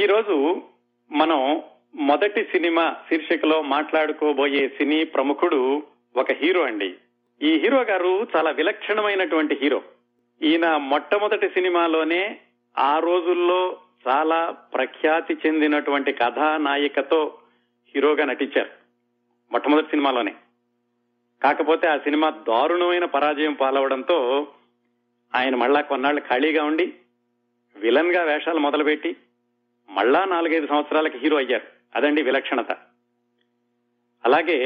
ఈరోజు మనం మొదటి సినిమా శీర్షికలో మాట్లాడుకోబోయే సినీ ప్రముఖుడు ఒక హీరో అండి. ఈ హీరో గారు చాలా విలక్షణమైనటువంటి హీరో. ఈయన మొట్టమొదటి సినిమాలోనే ఆ రోజుల్లో చాలా ప్రఖ్యాతి చెందినటువంటి కథానాయికతో హీరోగా నటించారు. మొట్టమొదటి సినిమాలోనే. కాకపోతే ఆ సినిమా దారుణమైన పరాజయం పాలవడంతో ఆయన మళ్ళా కొన్నాళ్లు ఖాళీగా ఉండి విలన్ గా వేషాలు మొదలుపెట్టి మళ్ళా 4-5 సంవత్సరాలకి హీరో అయ్యారు. అదండి విలక్షణత. అలాగే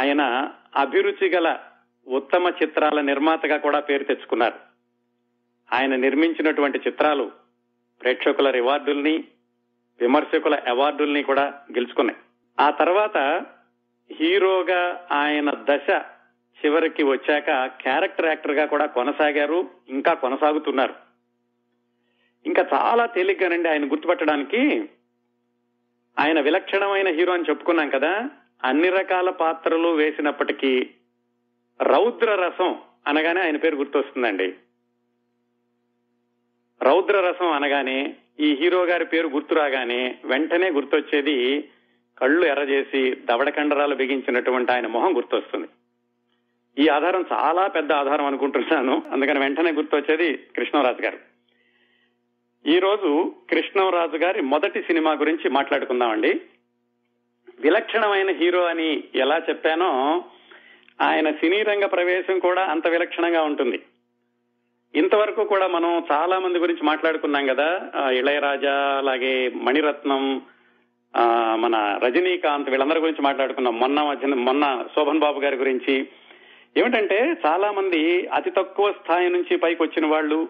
ఆయన అభిరుచి గల ఉత్తమ చిత్రాల నిర్మాతగా కూడా పేరు తెచ్చుకున్నారు. ఆయన నిర్మించినటువంటి చిత్రాలు ప్రేక్షకుల రివార్డుల్ని, విమర్శకుల అవార్డుల్ని కూడా గెలుచుకున్నాయి. ఆ తర్వాత హీరోగా ఆయన దశ చివరికి వచ్చాక క్యారెక్టర్ యాక్టర్ గా కూడా కొనసాగారు, ఇంకా కొనసాగుతున్నారు. ఇంకా చాలా తేలిగ్గానండి ఆయన గుర్తుపట్టడానికి. ఆయన విలక్షణమైన హీరో అని చెప్పుకున్నాం కదా. అన్ని రకాల పాత్రలు వేసినప్పటికీ రౌద్ర రసం అనగానే ఆయన పేరు గుర్తొస్తుందండి. రౌద్ర రసం అనగానే ఈ హీరో గారి పేరు గుర్తు రాగానే వెంటనే గుర్తొచ్చేది కళ్ళు ఎర్రజేసి దవడకండరాలు బిగించినటువంటి ఆయన మొహం గుర్తొస్తుంది. ఈ ఆధారం చాలా పెద్ద ఆధారం అనుకుంటున్నాను, అందుకని వెంటనే గుర్తొచ్చేది కృష్ణరాజు గారు. ఈ రోజు కృష్ణరాజు గారి మొదటి సినిమా గురించి మాట్లాడుకుందామండి. విలక్షణమైన హీరో అని ఎలా చెప్పానో ఆయన సినీ రంగ ప్రవేశం కూడా అంత విలక్షణంగా ఉంటుంది. ఇంతవరకు కూడా మనం చాలా మంది గురించి మాట్లాడుకున్నాం కదా. ఇళయరాజా, అలాగే మణిరత్నం, మన రజనీకాంత్, వీళ్ళందరి గురించి మాట్లాడుకున్నాం. మొన్న శోభన్ బాబు గారి గురించి. ఏమిటంటే చాలా మంది అతి తక్కువ స్థాయి నుంచి పైకి వచ్చిన వాళ్ళు,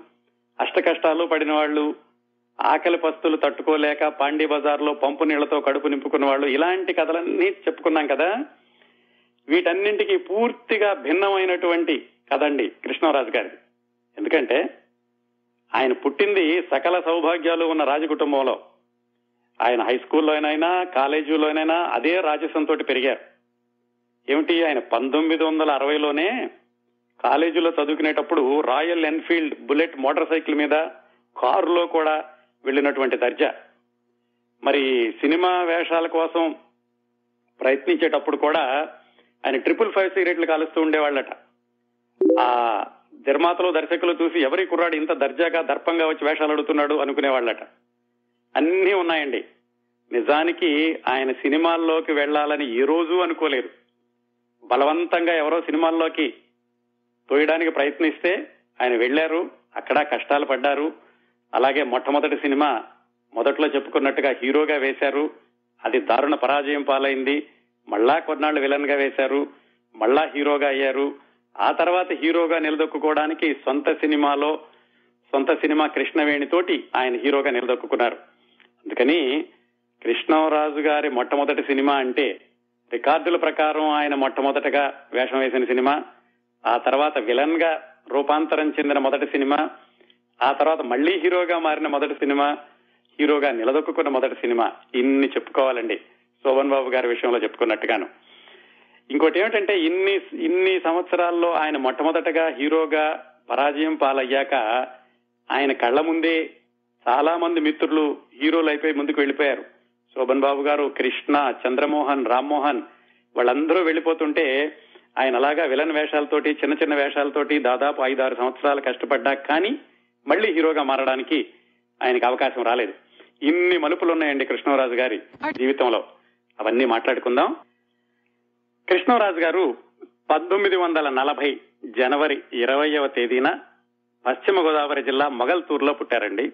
అష్ట కష్టాలు పడిన వాళ్ళు, ఆకలి పస్తులు తట్టుకోలేక పాండీ బజార్లో పంపు నీళ్లతో కడుపు నింపుకున్న వాళ్ళు, ఇలాంటి కథలన్నీ చెప్పుకున్నాం కదా. వీటన్నింటికి పూర్తిగా భిన్నమైనటువంటి కథండి కృష్ణరాజు గారిది. ఎందుకంటే ఆయన పుట్టింది సకల సౌభాగ్యాలు ఉన్న రాజకుటుంబంలో. ఆయన హై స్కూల్లోనైనా కాలేజీలోనైనా అదే రాజసంతో పెరిగారు. ఏమిటి, ఆయన 1960లోనే కాలేజీలో చదువుకునేటప్పుడు Royal Enfield Bullet motorcycle మీద కారులో కూడా వెళ్లినటువంటి దర్జా. మరి సినిమా వేషాల కోసం ప్రయత్నించేటప్పుడు కూడా ఆయన 555 సిగరెట్లు కాలుస్తూ ఉండేవాళ్ళట. ఆ నిర్మాతలు, దర్శకులు చూసి ఎవరి కుర్రాడు ఇంత దర్జాగా దర్పంగా వచ్చి వేషాలు అడుగుతున్నాడు అనుకునేవాళ్ళట. అన్నీ ఉన్నాయండి. నిజానికి ఆయన సినిమాల్లోకి వెళ్లాలని ఏ రోజు అనుకోలేదు. బలవంతంగా ఎవరో సినిమాల్లోకి తోయడానికి ప్రయత్నిస్తే ఆయన వెళ్లారు, అక్కడ కష్టాలు పడ్డారు. అలాగే మొట్టమొదటి సినిమా మొదట్లో చెప్పుకున్నట్టుగా హీరోగా వేశారు, అది దారుణ పరాజయం పాలైంది. మళ్ళా కొన్నాళ్లు విలన్ గా వేశారు, మళ్ళా హీరోగా అయ్యారు. ఆ తర్వాత హీరోగా నిలదొక్కుకోవడానికి సొంత సినిమా కృష్ణవేణి తోటి ఆయన హీరోగా నిలదొక్కున్నారు. అందుకని కృష్ణరాజు గారి మొట్టమొదటి సినిమా అంటే, రికార్డుల ప్రకారం ఆయన మొట్టమొదటగా వేషం వేసిన సినిమా, ఆ తర్వాత విలన్ గా రూపాంతరం చెందిన మొదటి సినిమా, ఆ తర్వాత మళ్లీ హీరోగా మారిన మొదటి సినిమా, హీరోగా నిలదొక్కున్న మొదటి సినిమా, ఇన్ని చెప్పుకోవాలండి శోభన్ బాబు గారి విషయంలో చెప్పుకున్నట్టుగాను. ఇంకోటి ఏమిటంటే ఇన్ని సంవత్సరాల్లో ఆయన మొట్టమొదటగా హీరోగా పరాజయం పాలయ్యాక ఆయన కళ్ల ముందే చాలా మంది మిత్రులు హీరోలు అయిపోయి ముందుకు వెళ్లిపోయారు. శోభన్ బాబు గారు, కృష్ణ, చంద్రమోహన్, రామ్మోహన్ వాళ్ళందరూ వెళ్లిపోతుంటే ఆయన అలాగా విలన్ వేషాలతోటి, చిన్న చిన్న వేషాలతోటి దాదాపు 5-6 సంవత్సరాలు కష్టపడ్డా కానీ మళ్లీ హీరోగా మారడానికి ఆయనకు అవకాశం రాలేదు. ఇన్ని మలుపులున్నాయండి కృష్ణరాజు గారి జీవితంలో. అవన్నీ మాట్లాడుకుందాం. కృష్ణరాజు గారు 1940 జనవరి 20వ తేదీన పశ్చిమ గోదావరి జిల్లా మొగల్తూరులో పుట్టారండి.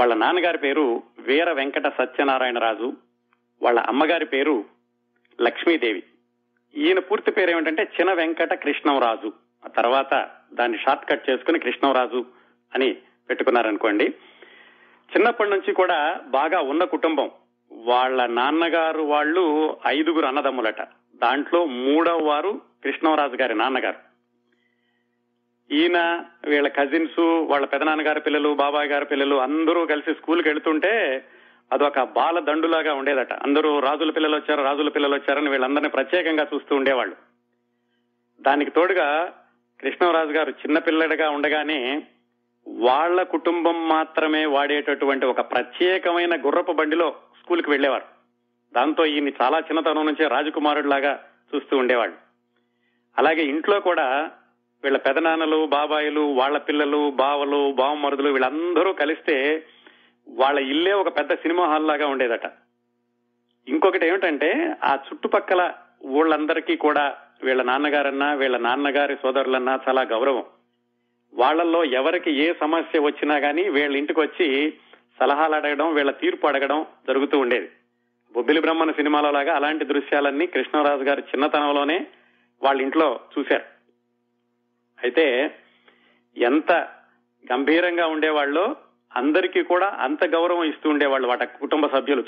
వాళ్ల నాన్నగారి పేరు వీర వెంకట సత్యనారాయణరాజు, వాళ్ల అమ్మగారి పేరు లక్ష్మీదేవి. ఈయన పూర్తి పేరు ఏమిటంటే చిన వెంకట కృష్ణరాజు. ఆ తర్వాత దాన్ని షార్ట్ కట్ చేసుకుని కృష్ణరాజు అని పెట్టుకున్నారనుకోండి. చిన్నప్పటి నుంచి కూడా బాగా ఉన్న కుటుంబం. వాళ్ల నాన్నగారు వాళ్ళు 5 అన్నదమ్ములట. దాంట్లో 3వ వారు కృష్ణరాజు గారి నాన్నగారు. ఈయన, వీళ్ళ కజిన్స్, వాళ్ళ పెదనాన్నగారి పిల్లలు, బాబాయ్ గారి పిల్లలు అందరూ కలిసి స్కూల్కి వెళ్తుంటే అదొక బాల దండులాగా ఉండేదట. అందరూ రాజుల పిల్లలు వచ్చారని వీళ్ళందరినీ ప్రత్యేకంగా చూస్తూ ఉండేవాళ్లు. దానికి తోడుగా కృష్ణరాజు గారు చిన్నపిల్లడిగా ఉండగానే వాళ్ల కుటుంబం మాత్రమే వాడేటటువంటి ఒక ప్రత్యేకమైన గుర్రపు బండిలో స్కూల్కి వెళ్లేవారు. దాంతో ఈయన్ని చాలా చిన్నతనం నుంచే రాజకుమారుడిలాగా చూస్తూ ఉండేవాళ్ళు. అలాగే ఇంట్లో కూడా వీళ్ళ పెదనాన్నలు, బాబాయిలు, వాళ్ల పిల్లలు, బావలు, బావమరుదులు వీళ్ళందరూ కలిస్తే వాళ్ళ ఇల్లే ఒక పెద్ద సినిమా హాల్ లాగా ఉండేదట. ఇంకొకటి ఏమిటంటే ఆ చుట్టుపక్కల ఊళ్ళందరికీ కూడా వీళ్ళ నాన్నగారన్నా వీళ్ళ నాన్నగారి సోదరులన్నా చాలా గౌరవం. వాళ్లలో ఎవరికి ఏ సమస్య వచ్చినా గానీ వీళ్ళ ఇంటికి వచ్చి సలహాలు అడగడం, వీళ్ళ తీర్పు అడగడం జరుగుతూ ఉండేది. బొబ్బిలి బ్రహ్మణ సినిమాలో లాగా అలాంటి దృశ్యాలన్నీ కృష్ణరాజు గారి చిన్నతనంలోనే వాళ్ళ ఇంట్లో చూశారు. అయితే ఎంత గంభీరంగా ఉండేవాళ్ళు, అందరికీ కూడా అంత గౌరవం ఇస్తూ ఉండేవాళ్ళు వాళ్ళ కుటుంబ సభ్యులు,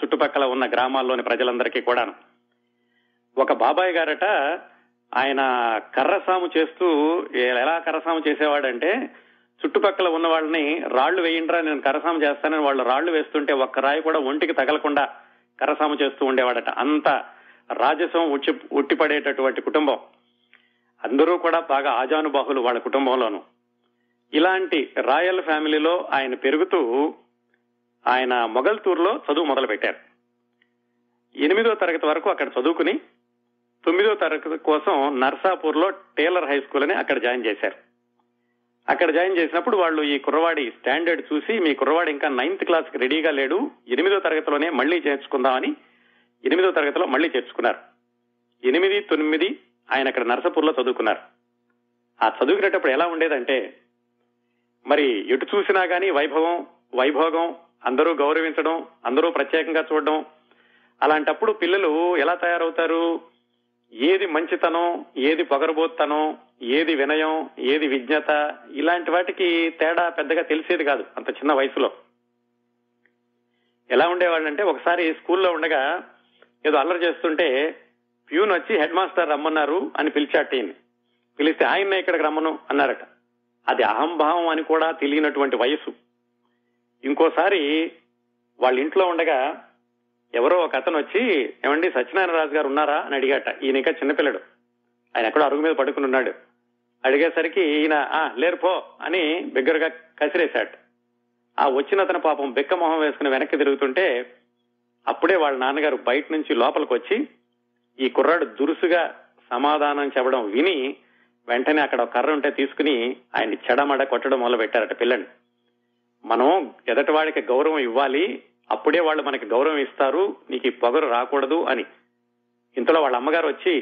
చుట్టుపక్కల ఉన్న గ్రామాల్లోని ప్రజలందరికీ కూడాను. ఒక బాబాయ్ గారట ఆయన కర్రసాము చేస్తూ, ఎలా కర్రసాము చేసేవాడంటే చుట్టుపక్కల ఉన్న వాళ్ళని రాళ్లు వేయండ్రా, నేను కర్రసాము చేస్తానని వాళ్ళు రాళ్లు వేస్తుంటే ఒక్క రాయి కూడా ఒంటికి తగలకుండా కర్రసాము చేస్తూ ఉండేవాడట. అంత రాజసం ఉట్టిపడేటటువంటి కుటుంబం, అందరూ కూడా బాగా ఆజానుబాహులు వాళ్ళ కుటుంబంలోను. ఇలాంటి రాయల్ ఫ్యామిలీలో ఆయన పెరుగుతూ ఆయన మొగల్తూరులో చదువు మొదలు పెట్టారు. 8వ తరగతి వరకు అక్కడ చదువుకుని 9వ తరగతి కోసం నర్సాపూర్ లో టేలర్ హై స్కూల్ అని అక్కడ జాయిన్ చేశారు. అక్కడ జాయిన్ చేసినప్పుడు వాళ్ళు ఈ కుర్రవాడి స్టాండర్డ్ చూసి, మీ కుర్రవాడు ఇంకా 9th క్లాస్ కి రెడీగా లేడు, 8వ తరగతిలోనే మళ్లీ చేర్చుకుందామని 8వ తరగతిలో మళ్లీ చేర్చుకున్నారు. 8, 9 ఆయన అక్కడ నర్సాపూర్ లో చదువుకున్నారు. ఆ చదువుకునేటప్పుడు ఎలా ఉండేదంటే మరి ఎటు చూసినా గానీ వైభవం, వైభోగం, అందరూ గౌరవించడం, అందరూ ప్రత్యేకంగా చూడడం. అలాంటప్పుడు పిల్లలు ఎలా తయారవుతారు? ఏది మంచితనం, ఏది పొగరబోతనం, ఏది వినయం, ఏది విజ్ఞత, ఇలాంటి వాటికి తేడా పెద్దగా తెలిసేది కాదు అంత చిన్న వయసులో. ఎలా ఉండేవాళ్ళంటే ఒకసారి స్కూల్లో ఉండగా ఏదో అల్లరి చేస్తుంటే ప్యూన్ వచ్చి హెడ్ మాస్టర్ రమ్మన్నారు అని పిలిచాట. ఈయన్ని పిలిస్తే ఆయన్నే ఇక్కడికి రమ్మను అన్నారట. అది అహంభావం అని కూడా తెలియనటువంటి వయసు. ఇంకోసారి వాళ్ళ ఇంట్లో ఉండగా ఎవరో ఒక అతను వచ్చి, ఏమండి సత్యనారాయణరాజు గారు ఉన్నారా అని అడిగాట. ఈయన ఇంకా చిన్నపిల్లడు, ఆయన ఎక్కడో అరుగు మీద పడుకుని ఉన్నాడు. అడిగేసరికి ఈయన లేరుపో అని బిగ్గరగా కసిరేశాడు. ఆ వచ్చిన అతను పాపం బిక్క మొహం వేసుకుని వెనక్కి తిరుగుతుంటే అప్పుడే వాళ్ళ నాన్నగారు బయట నుంచి లోపలికి వచ్చి ఈ కుర్రాడు దురుసుగా సమాధానం చెప్పడం విని వెంటనే అక్కడ ఒక కర్ర ఉంటే తీసుకుని ఆయన్ని చెడమడ కొట్టడం మొదలు పెట్టారట పిల్లని. మనం ఎదటివాడికి గౌరవం ఇవ్వాలి, అప్పుడే వాళ్ళు మనకి గౌరవం ఇస్తారు, నీకు ఈ పొగరు రాకూడదు అని. ఇంతలో వాళ్ళ అమ్మగారు వచ్చి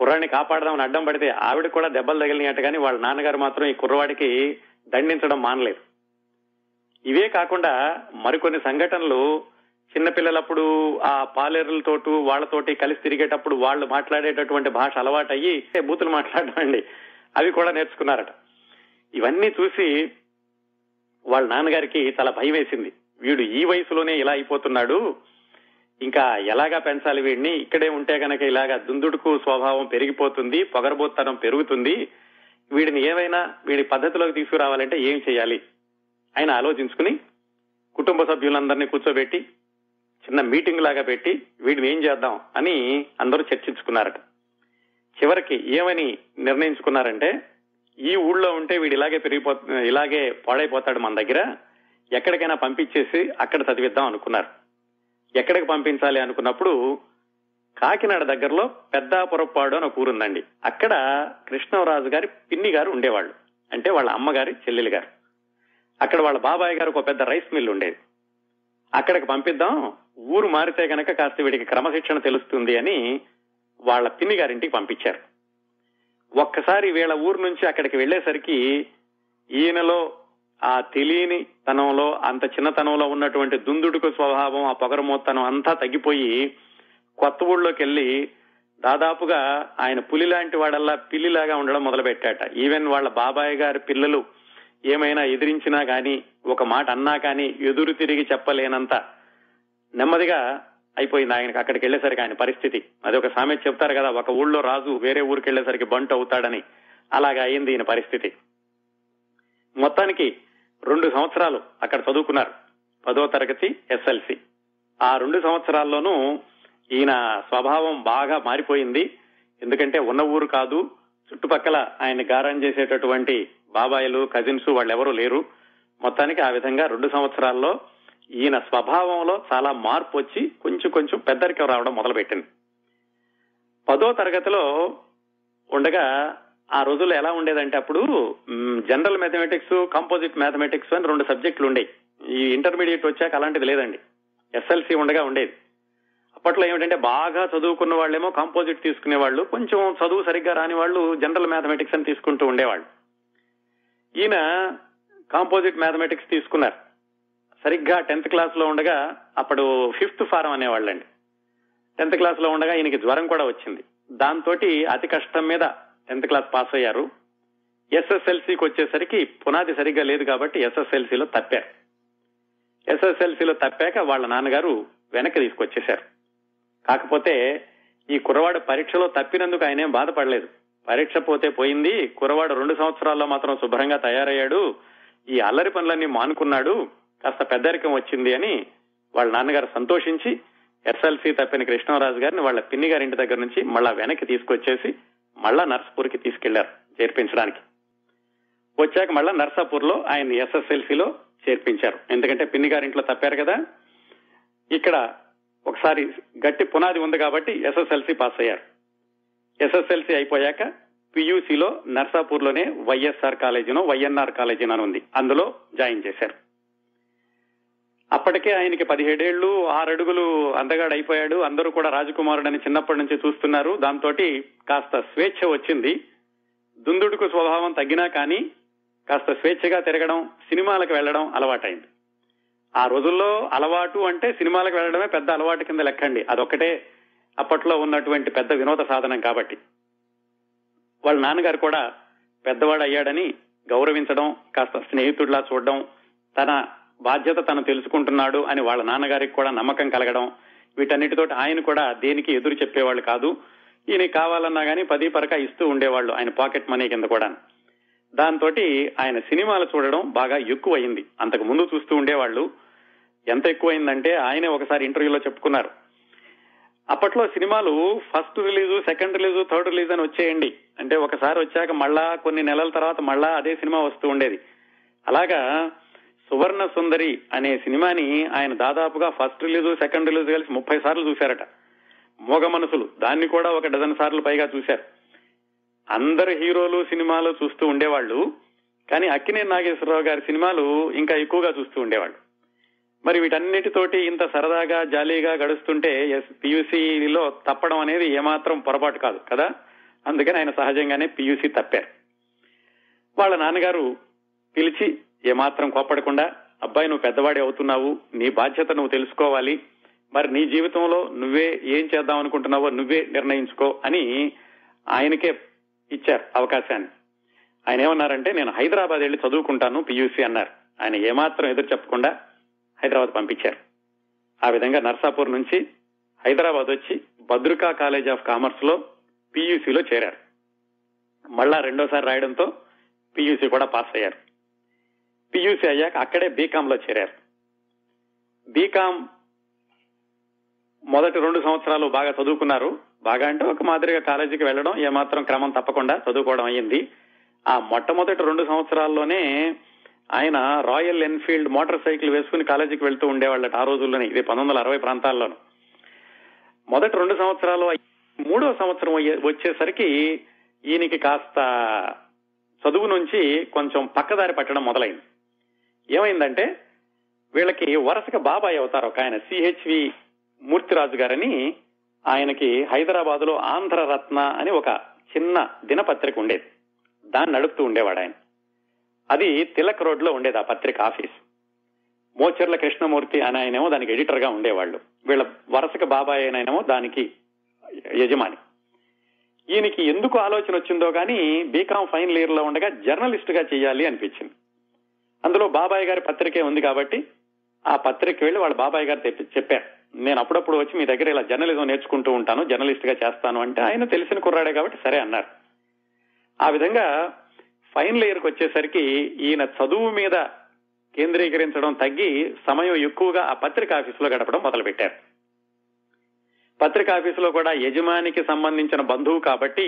కుర్రాడిని కాపాడదామని అడ్డం పడితే ఆవిడ కూడా దెబ్బలు తగిలినట్టు, కానీ వాళ్ళ నాన్నగారు మాత్రం ఈ కుర్రవాడికి దండించడం మానలేదు. ఇవే కాకుండా మరికొన్ని సంఘటనలు చిన్నపిల్లలప్పుడు ఆ పాలేరులతోటి వాళ్లతోటి కలిసి తిరిగేటప్పుడు వాళ్ళు మాట్లాడేటటువంటి భాష అలవాటయ్యి బూతులు మాట్లాడడం అండి, అవి కూడా నేర్చుకున్నారట. ఇవన్నీ చూసి వాళ్ళ నాన్నగారికి చాలా భయం వేసింది. వీడు ఈ వయసులోనే ఇలా అయిపోతున్నాడు, ఇంకా ఎలాగా పెంచాలి వీడిని, ఇక్కడే ఉంటే కనుక ఇలాగా దుందుడుకు స్వభావం పెరిగిపోతుంది, పొగరబోత్తనం పెరుగుతుంది, వీడిని ఏమైనా వీడి పద్ధతిలోకి తీసుకురావాలంటే ఏం చేయాలి ఆయన ఆలోచించుకుని కుటుంబ సభ్యులందరినీ కూర్చోబెట్టి చిన్న మీటింగ్ లాగా పెట్టి వీడిని ఏం చేద్దాం అని అందరూ చర్చించుకున్నారట. చివరికి ఏమని నిర్ణయించుకున్నారంటే ఈ ఊళ్ళో ఉంటే వీడు ఇలాగే పాడైపోతాడు, మన దగ్గర ఎక్కడికైనా పంపించేసి అక్కడ చదివిద్దాం అనుకున్నారు. ఎక్కడికి పంపించాలి అనుకున్నప్పుడు కాకినాడ దగ్గరలో పెద్దాపురపాడు అని ఒక ఊరుందండి. అక్కడ కృష్ణరాజు గారి పిన్ని గారు ఉండేవాళ్ళు, అంటే వాళ్ళ అమ్మగారి చెల్లెలు గారు. అక్కడ వాళ్ళ బాబాయ్ గారు ఒక పెద్ద రైస్ మిల్ ఉండేది. అక్కడికి పంపిద్దాం, ఊరు మారితే కనుక కాస్త వీడికి క్రమశిక్షణ తెలుస్తుంది అని వాళ్ళ పిన్ని గారింటికి పంపించారు. ఒక్కసారి వీళ్ళ ఊరు నుంచి అక్కడికి వెళ్లేసరికి ఈయనలో ఆ తెలియని తనంలో, అంత చిన్నతనంలో ఉన్నటువంటి దుందుడుకు స్వభావం, ఆ పొగరమోత్తనం అంతా తగ్గిపోయి కొత్త ఊళ్ళోకి వెళ్లి దాదాపుగా ఆయన పులి లాంటి వాడల్లా పిల్లిలాగా ఉండడం మొదలుపెట్టాట. ఈవెన్ వాళ్ళ బాబాయ్ గారి పిల్లలు ఏమైనా ఎదిరించినా కానీ, ఒక మాట అన్నా కానీ ఎదురు తిరిగి చెప్పలేనంత నెమ్మదిగా అయిపోయింది ఆయనకి అక్కడికి వెళ్లేసరికి ఆయన పరిస్థితి. అది ఒక సామెత చెప్తారు కదా, ఒక ఊళ్ళో రాజు వేరే ఊరికి వెళ్లేసరికి బంటు అవుతాడని, అలాగా అయింది ఈయన పరిస్థితి. మొత్తానికి 2 సంవత్సరాలు అక్కడ చదువుకున్నారు, 10వ తరగతి SLC. ఆ 2 సంవత్సరాల్లోనూ ఈయన స్వభావం బాగా మారిపోయింది. ఎందుకంటే ఉన్న ఊరు కాదు, చుట్టుపక్కల ఆయన గారం చేసేటటువంటి బాబాయిలు, కజిన్స్ వాళ్ళెవరూ లేరు. మొత్తానికి ఆ విధంగా 2 సంవత్సరాల్లో ఈయన స్వభావంలో చాలా మార్పు వచ్చి కొంచెం కొంచెం పెద్దరికం రావడం మొదలుపెట్టింది. 10వ తరగతిలో ఉండగా ఆ రోజుల్లో ఎలా ఉండేదంటే, అప్పుడు జనరల్ మ్యాథమెటిక్స్, కంపోజిట్ మ్యాథమెటిక్స్ అని 2 సబ్జెక్టులు ఉండేవి. ఈ ఇంటర్మీడియట్ వచ్చాక అలాంటిది లేదండి, ఎస్ఎల్సి ఉండగా ఉండేది. అప్పట్లో ఏమిటంటే బాగా చదువుకున్న వాళ్ళేమో కంపోజిట్ తీసుకునేవాళ్ళు, కొంచెం చదువు సరిగ్గా రాని వాళ్ళు జనరల్ మ్యాథమెటిక్స్ అని తీసుకుంటూ ఉండేవాళ్ళు. ఈయన కాంపోజిట్ మ్యాథమెటిక్స్ తీసుకున్నారు. సరిగ్గా 10th క్లాస్ లో ఉండగా, అప్పుడు 5th ఫారం అనేవాళ్ళండి, 10th క్లాస్ లో ఉండగా ఈయనకి జ్వరం కూడా వచ్చింది. దాంతో అతి కష్టం మీద 10th క్లాస్ పాస్ అయ్యారు. ఎస్ఎస్ఎల్సీకి వచ్చేసరికి పునాది సరిగ్గా లేదు కాబట్టి ఎస్ఎస్ఎల్సీలో తప్పారు. ఎస్ఎస్ఎల్సీలో తప్పాక వాళ్ళ నాన్నగారు వెనక్కి తీసుకొచ్చేశారు. కాకపోతే ఈ కుర్రవాడు పరీక్షలో తప్పినందుకు ఆయనేం బాధపడలేదు. పరీక్ష పోతే పోయింది, కుర్రవాడు 2 సంవత్సరాల్లో మాత్రం శుభ్రంగా తయారయ్యాడు, ఈ అల్లరి పనులన్నీ మానుకున్నాడు, కాస్త పెద్దరికం వచ్చింది అని వాళ్ళ నాన్నగారు సంతోషించి ఎస్ఎల్సీ తప్పిన కృష్ణరాజు గారిని వాళ్ళ పిన్ని గారింటి దగ్గర నుంచి మళ్ళా వెనక్కి తీసుకొచ్చేసి మళ్ళా నర్సాపూర్ కి తీసుకెళ్లారు చేర్పించడానికి. వచ్చాక మళ్ళా నర్సాపూర్ లో ఆయన ఎస్ఎస్ఎల్సీలో చేర్పించారు. ఎందుకంటే పిన్ని గారింట్లో తప్పారు కదా, ఇక్కడ ఒకసారి గట్టి పునాది ఉంది కాబట్టి ఎస్ఎస్ఎల్సీ పాస్ అయ్యారు. ఎస్ఎస్ఎల్సీ అయిపోయాక పియూసీలో నర్సాపూర్ లోనే వైఎస్ఆర్ కాలేజీనో వైఎన్ఆర్ కాలేజీనో అని ఉంది, అందులో జాయిన్ చేశారు. అప్పటికే ఆయనకి 17 ఏళ్లు, 6 అడుగులు అందగాడు అయిపోయాడు, అందరూ కూడా రాజకుమారుడని చిన్నప్పటి నుంచి చూస్తున్నారు. దాంతో కాస్త స్వేచ్ఛ వచ్చింది. దుందుడుకు స్వభావం తగ్గినా కానీ కాస్త స్వేచ్ఛగా తిరగడం, సినిమాలకు వెళ్లడం అలవాటైంది. ఆ రోజుల్లో అలవాటు అంటే సినిమాలకు వెళ్లడమే పెద్ద అలవాటు కింద లెక్కండి, అదొక్కటే అప్పట్లో ఉన్నటువంటి పెద్ద వినోద సాధనం కాబట్టి. వాళ్ళ నాన్నగారు కూడా పెద్దవాడు అయ్యాడని గౌరవించడం, కాస్త స్నేహితుడిలా చూడడం, తన బాధ్యత తను తెలుసుకుంటున్నాడు అని వాళ్ళ నాన్నగారికి కూడా నమ్మకం కలగడం, వీటన్నిటితో ఆయన కూడా దేనికి ఎదురు చెప్పేవాళ్ళు కాదు. ఈయన కావాలన్నా గానీ 10 పరకా ఇస్తూ ఉండేవాళ్ళు ఆయన పాకెట్ మనీ కింద కూడా. దాంతో ఆయన సినిమాలు చూడడం బాగా ఎక్కువైంది. అంతకు ముందు చూస్తూ ఉండేవాళ్ళు. ఎంత ఎక్కువైందంటే ఆయనే ఒకసారి ఇంటర్వ్యూలో చెప్పుకున్నారు, అప్పట్లో సినిమాలు first release, second release, third release అని వచ్చేయండి. అంటే ఒకసారి వచ్చాక మళ్ళా కొన్ని నెలల తర్వాత మళ్ళా అదే సినిమా వస్తూ ఉండేది. అలాగా సువర్ణ సుందరి అనే సినిమాని ఆయన దాదాపుగా ఫస్ట్ రిలీజు, సెకండ్ రిలీజు కలిసి 30 సార్లు చూశారట. మోగ మనసులు దాన్ని కూడా ఒక 12 సార్లు పైగా చూశారు. అందరు హీరోలు సినిమాలు చూస్తూ ఉండేవాళ్ళు, కానీ అక్కినేని నాగేశ్వరరావు గారి సినిమాలు ఇంకా ఎక్కువగా చూస్తూ ఉండేవాళ్ళు. మరి వీటన్నిటితోటి ఇంత సరదాగా జాలీగా గడుస్తుంటే పియూసీలో తప్పడం అనేది ఏమాత్రం పొరపాటు కాదు కదా. అందుకని ఆయన సహజంగానే పియూసీ తప్పారు. వాళ్ళ నాన్నగారు పిలిచి ఏమాత్రం కోప్పడకుండా, అబ్బాయి నువ్వు పెద్దవాడే అవుతున్నావు, నీ బాధ్యత నువ్వు తెలుసుకోవాలి, మరి నీ జీవితంలో నువ్వే ఏం చేద్దాం అనుకుంటున్నావో నువ్వే నిర్ణయించుకో అని ఆయనకే ఇచ్చారు అవకాశాన్ని. ఆయన ఏమన్నారంటే, నేను హైదరాబాద్ వెళ్లి చదువుకుంటాను పియూసీ అన్నారు. ఆయన ఏమాత్రం ఎదురు చెప్పకుండా హైదరాబాద్ పంపించారు. ఆ విధంగా నర్సాపూర్ నుంచి హైదరాబాద్ వచ్చి భద్రికా కాలేజ్ ఆఫ్ కామర్స్ లో పియూసీలో చేరారు. మళ్ళా 2వ సారి రాయడంతో పియూసీ కూడా పాస్ అయ్యారు. పియూసీ అయ్యాక అక్కడే బీకామ్ లో చేరారు. బీకామ్ మొదటి 2 సంవత్సరాలు బాగా చదువుకున్నారు. బాగా అంటే ఒక మాదిరిగా కాలేజీకి వెళ్లడం, ఏమాత్రం క్రమం తప్పకుండా చదువుకోవడం అయ్యింది. ఆ మొట్టమొదటి 2 సంవత్సరాల్లోనే ఆయన రాయల్ ఎన్ఫీల్డ్ మోటార్ సైకిల్ వేసుకుని కాలేజీకి వెళ్తూ ఉండేవాళ్ళట ఆ రోజుల్లోనే. ఇది 1960 ప్రాంతాల్లోనూ. మొదటి 2 సంవత్సరాలు. 3వ సంవత్సరం వచ్చేసరికి ఈయనకి కాస్త చదువు నుంచి కొంచెం పక్కదారి పట్టడం మొదలైంది. ఏమైందంటే వీళ్ళకి వరుసగా బాబాయ్ అవుతారు ఒక ఆయన సిహెచ్వి మూర్తిరాజు గారని, ఆయనకి హైదరాబాద్ లో ఆంధ్ర రత్న అని ఒక చిన్న దినపత్రిక ఉండేది, దాన్ని నడుపుతూ ఉండేవాడు ఆయన. అది తిలక్ రోడ్ లో ఉండేది ఆ పత్రిక ఆఫీస్. మోచర్ల కృష్ణమూర్తి అని ఆయనేమో దానికి ఎడిటర్ గా ఉండేవాళ్ళు. వీళ్ళ వరుసగా బాబాయ్ అయినేమో దానికి యజమాని. ఈయనకి ఎందుకు ఆలోచన వచ్చిందో కానీ బీకామ్ ఫైనల్ ఇయర్ లో ఉండగా జర్నలిస్ట్ గా చేయాలి అనిపించింది. అందులో బాబాయ్ గారి పత్రికే ఉంది కాబట్టి ఆ పత్రిక వెళ్లి వాళ్ళ బాబాయ్ గారు చెప్పారు, నేను అప్పుడప్పుడు వచ్చి మీ దగ్గర ఇలా జర్నలిజం నేర్చుకుంటూ ఉంటాను, జర్నలిస్ట్ గా చేస్తాను అంటే ఆయన తెలిసిన కుర్రాడే కాబట్టి సరే అన్నారు. ఆ విధంగా ఫైనల్ ఇయర్కి వచ్చేసరికి ఈయన చదువు మీద కేంద్రీకరించడం తగ్గి సమయం ఎక్కువగా ఆ పత్రిక ఆఫీసులో గడపడం మొదలుపెట్టారు. పత్రిక ఆఫీసులో కూడా యజమానికి సంబంధించిన బంధువు కాబట్టి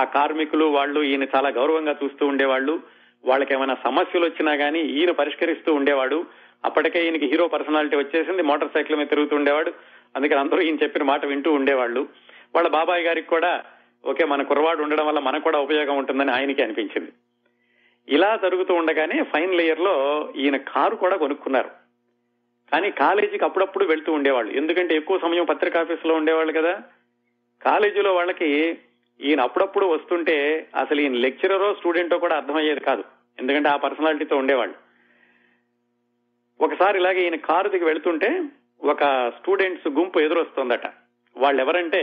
ఆ కార్మికులు వాళ్ళు ఈయన చాలా గౌరవంగా చూస్తూ ఉండేవాళ్ళు. వాళ్ళకి ఏమైనా సమస్యలు వచ్చినా గానీ ఈయన పరిష్కరిస్తూ ఉండేవాడు. అప్పటికే ఈయనకి హీరో పర్సనాలిటీ వచ్చేసింది, మోటార్ సైకిల్ మీద తిరుగుతూ ఉండేవాడు, అందుకని అందరూ ఈయన చెప్పిన మాట వింటూ ఉండేవాళ్లు. వాళ్ళ బాబాయ్ గారికి కూడా ఓకే మన కుర్రవాడు ఉండడం వల్ల మనకు కూడా ఉపయోగం ఉంటుందని ఆయనకి అనిపించింది. ఇలా జరుగుతూ ఉండగానే ఫైనల్ ఇయర్ లో ఈయన కారు కూడా కొనుక్కున్నారు. కానీ కాలేజీకి అప్పుడప్పుడు వెళ్తూ ఉండేవాళ్ళు, ఎందుకంటే ఎక్కువ సమయం పత్రికాఫీసులో ఉండేవాళ్ళు కదా. కాలేజీలో వాళ్ళకి ఈయన అప్పుడప్పుడు వస్తుంటే అసలు ఈయన లెక్చరరో స్టూడెంటో కూడా అర్థమయ్యేది కాదు, ఎందుకంటే ఆ పర్సనాలిటీతో ఉండేవాళ్ళు. ఒకసారి ఇలాగే ఈయన కారు దిగి వెళుతుంటే ఒక స్టూడెంట్స్ గుంపు ఎదురొస్తుందట. వాళ్ళెవరంటే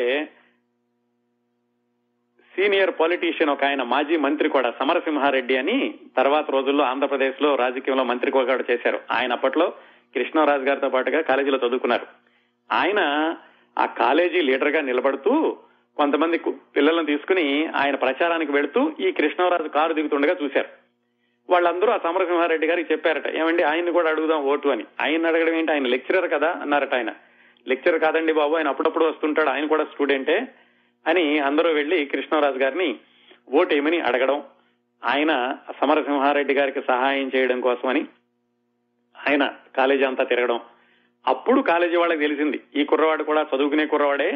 సీనియర్ పొలిటీషియన్ ఒక ఆయన, మాజీ మంత్రి కూడా, సమరసింహారెడ్డి అని తర్వాత రోజుల్లో ఆంధ్రప్రదేశ్ లో రాజకీయంలో మంత్రి కూడా చేశారు. ఆయన అప్పట్లో కృష్ణరాజు గారితో పాటుగా కాలేజీలో చదువుకున్నారు. ఆయన ఆ కాలేజీ లీడర్ గా నిలబడుతూ కొంతమంది పిల్లలను తీసుకుని ఆయన ప్రచారానికి వెళుతూ ఈ కృష్ణరాజు కారు దిగుతుండగా చూశారు. వాళ్ళందరూ ఆ సమరసింహారెడ్డి గారికి చెప్పారట, ఏమండి ఆయన్ని కూడా అడుగుదాం ఓటు అని. ఆయన అడగడం ఏంటి, ఆయన లెక్చరర్ కదా అన్నారట. ఆయన లెక్చరర్ కాదండి బాబు, ఆయన అప్పుడప్పుడు వస్తుంటాడు, ఆయన కూడా స్టూడెంటే అని అందరూ వెళ్లి కృష్ణరాజు గారిని ఓటేమని అడగడం, ఆయన సమరసింహారెడ్డి గారికి సహాయం చేయడం కోసమని ఆయన కాలేజీ అంతా తిరగడం. అప్పుడు కాలేజీ వాళ్ళకి తెలిసింది ఈ కుర్రవాడు కూడా చదువుకునే కుర్రవాడే,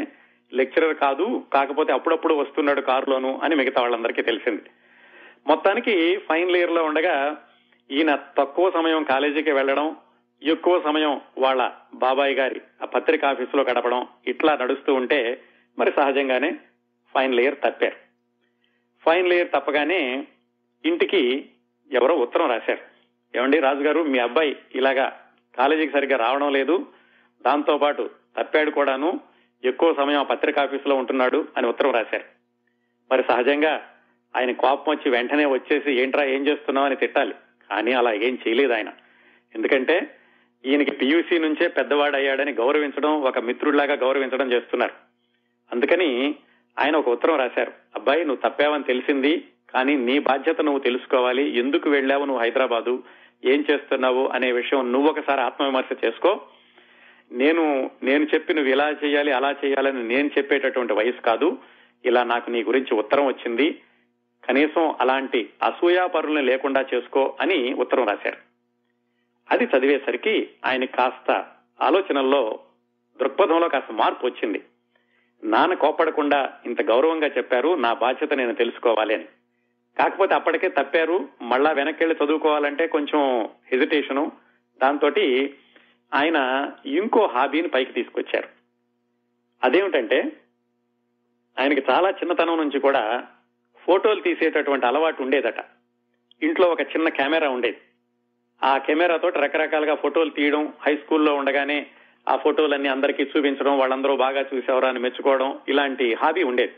లెక్చరర్ కాదు, కాకపోతే అప్పుడప్పుడు వస్తున్నాడు కారులోను అని మిగతా వాళ్ళందరికీ తెలిసింది. మొత్తానికి ఫైనల్ ఇయర్ లో ఉండగా ఈయన తక్కువ సమయం కాలేజీకి వెళ్లడం, ఎక్కువ సమయం వాళ్ళ బాబాయ్ గారి ఆ పత్రిక ఆఫీసులో గడపడం, ఇట్లా నడుస్తూ ఉంటే మరి సహజంగానే ఫైనల్ ఇయర్ తప్పారు. ఫైనల్ ఇయర్ తప్పగానే ఇంటికి ఎవరో ఉత్తరం రాశారు, ఏమండి రాజుగారు మీ అబ్బాయి ఇలాగా కాలేజీకి సరిగ్గా రావడం లేదు, దాంతో పాటు తప్పాడు కూడాను, ఎక్కువ సమయం ఆ పత్రికా ఆఫీసులో ఉంటున్నాడు అని ఉత్తరం రాశారు. మరి సహజంగా ఆయన కోపం వచ్చి వెంటనే వచ్చేసి ఏంట్రా ఏం చేస్తున్నావు అని తిట్టాలి, కానీ అలా ఏం చేయలేదు ఆయన. ఎందుకంటే ఈయనకి పియూసీ నుంచే పెద్దవాడయ్యాడని గౌరవించడం, ఒక మిత్రుడిలాగా గౌరవించడం చేస్తున్నారు. అందుకని ఆయన ఒక ఉత్తరం రాశారు, అబ్బాయి నువ్వు తప్పావని తెలిసింది, కానీ నీ బాధ్యత నువ్వు తెలుసుకోవాలి, ఎందుకు వెళ్ళావు నువ్వు హైదరాబాదు, ఏం చేస్తున్నావు అనే విషయం నువ్వు ఒకసారి ఆత్మవిమర్శ చేసుకో. నేను చెప్పి నువ్వు ఇలా చేయాలి అలా చేయాలని నేను చెప్పేటటువంటి వయసు కాదు, ఇలా నాకు నీ గురించి ఉత్తరం వచ్చింది, కనీసం అలాంటి అసూయాపరులను లేకుండా చేసుకో అని ఉత్తరం రాశారు. అది చదివేసరికి ఆయన కాస్త ఆలోచనల్లో, దృక్పథంలో కాస్త మార్పు వచ్చింది. నాన్న కోపడకుండా ఇంత గౌరవంగా చెప్పారు, నా బాధ్యత నేను తెలుసుకోవాలి అని. కాకపోతే అప్పటికే తప్పారు, మళ్ళా వెనక్కెళ్లి చదువుకోవాలంటే కొంచెం హెజిటేషను. దాంతో ఆయన ఇంకో హాబీని పైకి తీసుకొచ్చారు. అదేమిటంటే ఆయనకి చాలా చిన్నతనం నుంచి కూడా ఫోటోలు తీసేటటువంటి అలవాటు ఉండేదట. ఇంట్లో ఒక చిన్న కెమెరా ఉండేది, ఆ కెమెరాతో రకరకాలుగా ఫోటోలు తీయడం, హై స్కూల్లో ఉండగానే ఆ ఫోటోలన్నీ అందరికీ చూపించడం, వాళ్ళందరూ బాగా చూసేవారు అని మెచ్చుకోవడం, ఇలాంటి హాబీ ఉండేది.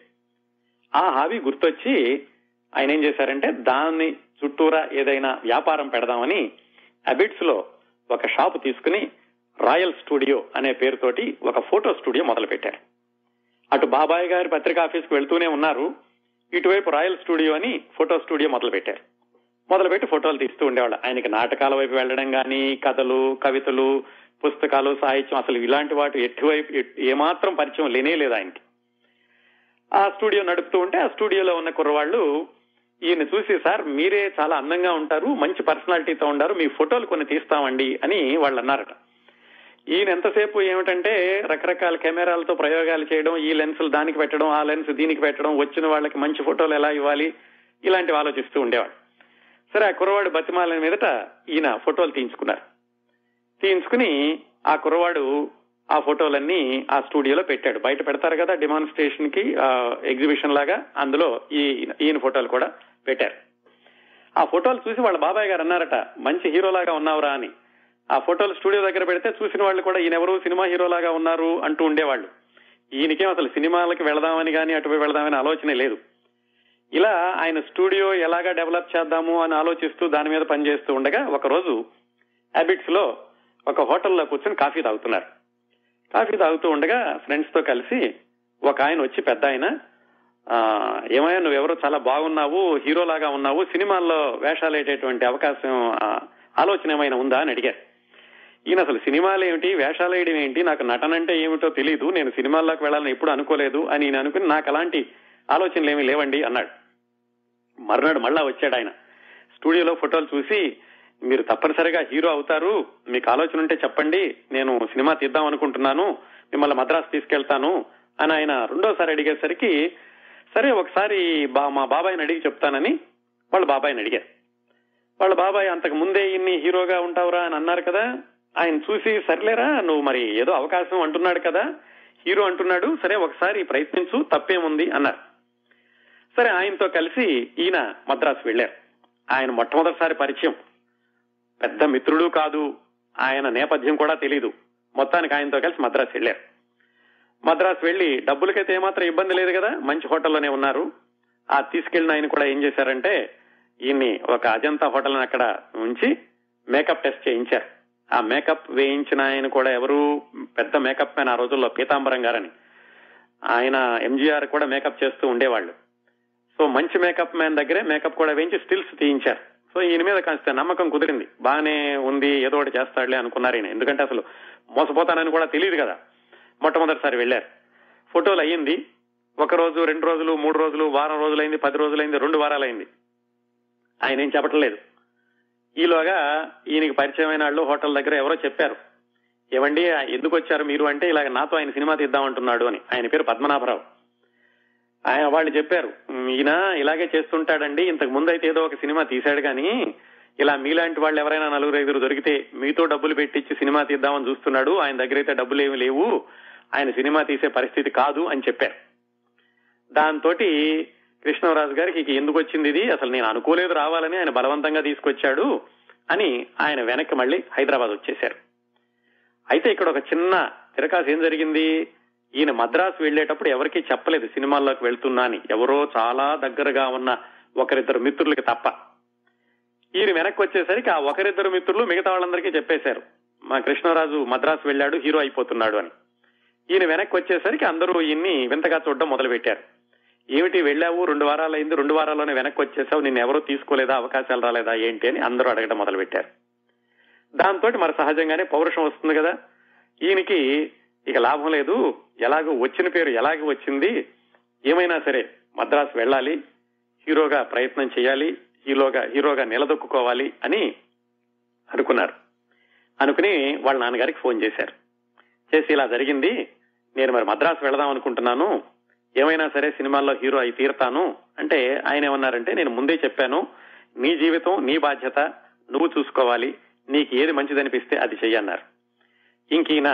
ఆ హాబీ గుర్తొచ్చి ఆయన ఏం చేశారంటే దాన్ని చుట్టూరా ఏదైనా వ్యాపారం పెడదామని అబిట్స్ లో ఒక షాపు తీసుకుని రాయల్ స్టూడియో అనే పేరుతోటి ఒక ఫోటో స్టూడియో మొదలుపెట్టారు. అటు బాబాయ్ గారి పత్రికా ఆఫీస్కి వెళ్తూనే ఉన్నారు, ఇటువైపు రాయల్ స్టూడియో అని ఫోటో స్టూడియో మొదలుపెట్టారు. మొదలుపెట్టి ఫోటోలు తీస్తూ ఉండేవాళ్ళు. ఆయనకి నాటకాల వైపు వెళ్లడం కానీ, కథలు, కవితలు, పుస్తకాలు, సాహిత్యం, అసలు ఇలాంటి వాటి ఎటువైపు ఏమాత్రం పరిచయం లేనే లేదు ఆయనకి. ఆ స్టూడియో నడుపుతూ ఉంటే ఆ స్టూడియోలో ఉన్న కుర్రవాళ్ళు ఈయన చూసి, సార్ మీరే చాలా అందంగా ఉంటారు, మంచి పర్సనాలిటీతో ఉంటారు, మీ ఫోటోలు కొన్ని తీస్తామండి అని వాళ్ళు అన్నారట. ఈయన ఎంతసేపు ఏమిటంటే రకరకాల కెమెరాలతో ప్రయోగాలు చేయడం, ఈ లెన్సులు దానికి పెట్టడం, ఆ లెన్స్ దీనికి పెట్టడం, వచ్చిన వాళ్ళకి మంచి ఫోటోలు ఎలా ఇవ్వాలి, ఇలాంటివి ఆలోచిస్తూ ఉండేవాడు. సరే ఆ కుర్రవాడు బతిమాల మీదట ఈయన ఫోటోలు తీయించుకున్నారు. తీయించుకుని ఆ కుర్రవాడు ఆ ఫోటోలన్నీ ఆ స్టూడియోలో పెట్టాడు. బయట పెడతారు కదా డిమాన్స్ట్రేషన్ కి, ఎగ్జిబిషన్ లాగా, అందులో ఈయన ఫోటోలు కూడా పెట్టారు. ఆ ఫోటోలు చూసి వాళ్ళ బాబాయ్ గారు అన్నారట, మంచి హీరోలాగా ఉన్నావురా అని. ఆ ఫోటోలు స్టూడియో దగ్గర పెడితే చూసిన వాళ్ళు కూడా ఈయనెవరు సినిమా హీరోలాగా ఉన్నారు అంటూ ఉండేవాళ్ళు. ఈయనకేం అసలు సినిమాలకి వెళదామని కానీ అటువైపు వెళదామని ఆలోచనే లేదు. ఇలా ఆయన స్టూడియో ఎలాగా డెవలప్ చేద్దాము అని ఆలోచిస్తూ దాని మీద పనిచేస్తూ ఉండగా ఒకరోజు హ్యాబిట్స్ లో ఒక హోటల్లో కూర్చొని కాఫీ తాగుతున్నారు. కాఫీ తాగుతూ ఉండగా ఫ్రెండ్స్ తో కలిసి ఒక ఆయన వచ్చి, పెద్ద ఆయన, ఏమయ్యా నువ్వెవరో చాలా బాగున్నావు, హీరోలాగా ఉన్నావు, సినిమాల్లో వేషాలేటటువంటి అవకాశం ఆలోచన ఏమైనా ఉందా అని అడిగారు. ఈయన అసలు సినిమాలు ఏమిటి, వేషాలు వేయడం ఏంటి, నాకు నటన అంటే ఏమిటో తెలియదు, నేను సినిమాల్లోకి వెళ్ళాలని ఎప్పుడు అనుకోలేదు అని నేను అనుకుని, నాకు అలాంటి ఆలోచనలు ఏమీ లేవండి అన్నాడు. మర్నాడు మళ్ళా వచ్చాడు ఆయన, స్టూడియోలో ఫోటోలు చూసి మీరు తప్పనిసరిగా హీరో అవుతారు, మీకు ఆలోచన ఉంటే చెప్పండి, నేను సినిమా తీద్దాం అనుకుంటున్నాను, మిమ్మల్ని మద్రాసు తీసుకెళ్తాను అని ఆయన రెండోసారి అడిగేసరికి సరే ఒకసారి మా బాబాయిని అడిగి చెప్తానని వాళ్ళ బాబాయిని అడిగారు. వాళ్ళ బాబాయ్ అంతకు ముందే ఇన్ని హీరోగా ఉంటావురా అని అన్నారు కదా, ఆయన చూసి సర్లేరా నువ్వు మరి ఏదో అవకాశం అంటున్నాడు కదా, హీరో అంటున్నాడు, సరే ఒకసారి ప్రయత్నించు తప్పేముంది అన్నారు. సరే ఆయనతో కలిసి ఈయన మద్రాసు వెళ్లారు. ఆయన మొట్టమొదటిసారి పరిచయం, పెద్ద మిత్రుడు కాదు, ఆయన నేపథ్యం కూడా తెలీదు. మొత్తానికి ఆయనతో కలిసి మద్రాసు వెళ్లారు. మద్రాసు వెళ్లి డబ్బులకైతే ఏమాత్రం ఇబ్బంది లేదు కదా, మంచి హోటల్లోనే ఉన్నారు. ఆ తీసుకెళ్లిన ఆయన కూడా ఏం చేశారంటే ఈయన్ని ఒక అజంతా హోటల్ అక్కడ ఉంచి మేకప్ టెస్ట్ చేయించారు. ఆ మేకప్ వేయించిన ఆయన కూడా ఎవరు, పెద్ద మేకప్ మ్యాన్ ఆ రోజుల్లో పీతాంబరం గారని, ఆయన ఎంజీఆర్ కూడా మేకప్ చేస్తూ ఉండేవాళ్లు. సో మంచి మేకప్ మ్యాన్ దగ్గరే మేకప్ కూడా వేయించి స్టిల్స్ తీయించారు. సో ఈయన మీద కాస్త నమ్మకం కుదిరింది, బాగానే ఉంది, ఏదో ఒకటి చేస్తాడులే అనుకున్నారు ఈయన, ఎందుకంటే అసలు మోసపోతానని కూడా తెలియదు కదా. మొట్టమొదటిసారి వెళ్లారు, ఫోటోలు అయ్యింది. ఒక రోజు, 2 రోజులు, 3 రోజులు, వారం రోజులైంది, 10 రోజులైంది, 2 వారాలైంది. ఆయన ఏం చెప్పట్లేదు. ఈలోగా ఈయనకి పరిచయమైన వాళ్ళు హోటల్ దగ్గర ఎవరో చెప్పారు, ఏమండి ఎందుకు వచ్చారు మీరు అంటే ఇలాగ నాతో ఆయన సినిమా తీద్దామంటున్నాడు అని. ఆయన పేరు పద్మనాభరావు. ఆయన వాళ్ళు చెప్పారు, ఈయన ఇలాగే చేస్తుంటాడండి, ఇంతకు ముందు అయితే ఏదో ఒక సినిమా తీశాడు కానీ ఇలా మీలాంటి వాళ్ళు ఎవరైనా 4-5 దొరికితే మీతో డబ్బులు పెట్టించి సినిమా తీద్దామని చూస్తున్నాడు, ఆయన దగ్గర అయితే డబ్బులు ఏమి లేవు, ఆయన సినిమా తీసే పరిస్థితి కాదు అని చెప్పారు. దాంతో కృష్ణరాజు గారికి ఎందుకు వచ్చింది ఇది, అసలు నేను అనుకోలేదు రావాలని, ఆయన బలవంతంగా తీసుకొచ్చాడు అని ఆయన వెనక్కి మళ్లీ హైదరాబాద్ వచ్చేశారు. అయితే ఇక్కడ ఒక చిన్న తిరకాసు ఏం జరిగింది, ఈయన మద్రాసు వెళ్లేటప్పుడు ఎవరికీ చెప్పలేదు సినిమాల్లోకి వెళ్తున్నా అని, ఎవరో చాలా దగ్గరగా ఉన్న ఒకరిద్దరు మిత్రులకి తప్ప. ఈయన వెనక్కి వచ్చేసరికి ఆ ఒకరిద్దరు మిత్రులు మిగతా వాళ్ళందరికీ చెప్పేశారు, మా కృష్ణరాజు మద్రాసు వెళ్లాడు, హీరో అయిపోతున్నాడు అని. ఈయన వెనక్కి వచ్చేసరికి అందరూ ఈయన్ని వింతగా చూడడం మొదలుపెట్టారు. ఏమిటి వెళ్ళావు, 2 వారాలైంది, 2 వారాల్లోనే వెనక్కి వచ్చేసావు, నిన్ను ఎవరూ తీసుకోలేదా, అవకాశాలు రాలేదా ఏంటి అని అందరూ అడగడం మొదలుపెట్టారు. దాంతో మరి సహజంగానే పౌరుషం వస్తుంది కదా, ఈయనకి ఇక లాభం లేదు, ఎలాగో వచ్చిన పేరు ఎలాగో వచ్చింది, ఏమైనా సరే మద్రాసు వెళ్ళాలి, హీరోగా ప్రయత్నం చేయాలి, హీరోగా నిలదొక్కుకోవాలి అని అనుకుని వాళ్ళ నాన్నగారికి ఫోన్ చేశారు. చేసి ఇలా జరిగింది, నేను మరి మద్రాసు వెళదాం అనుకుంటున్నాను, ఏమైనా సరే సినిమాల్లో హీరో అయి తీరుతాను అంటే ఆయన ఏమన్నారంటే, నేను ముందే చెప్పాను, నీ జీవితం నీ బాధ్యత, నువ్వు చూసుకోవాలి, నీకు ఏది మంచిదనిపిస్తే అది చెయ్యన్నారు. ఇంకీయన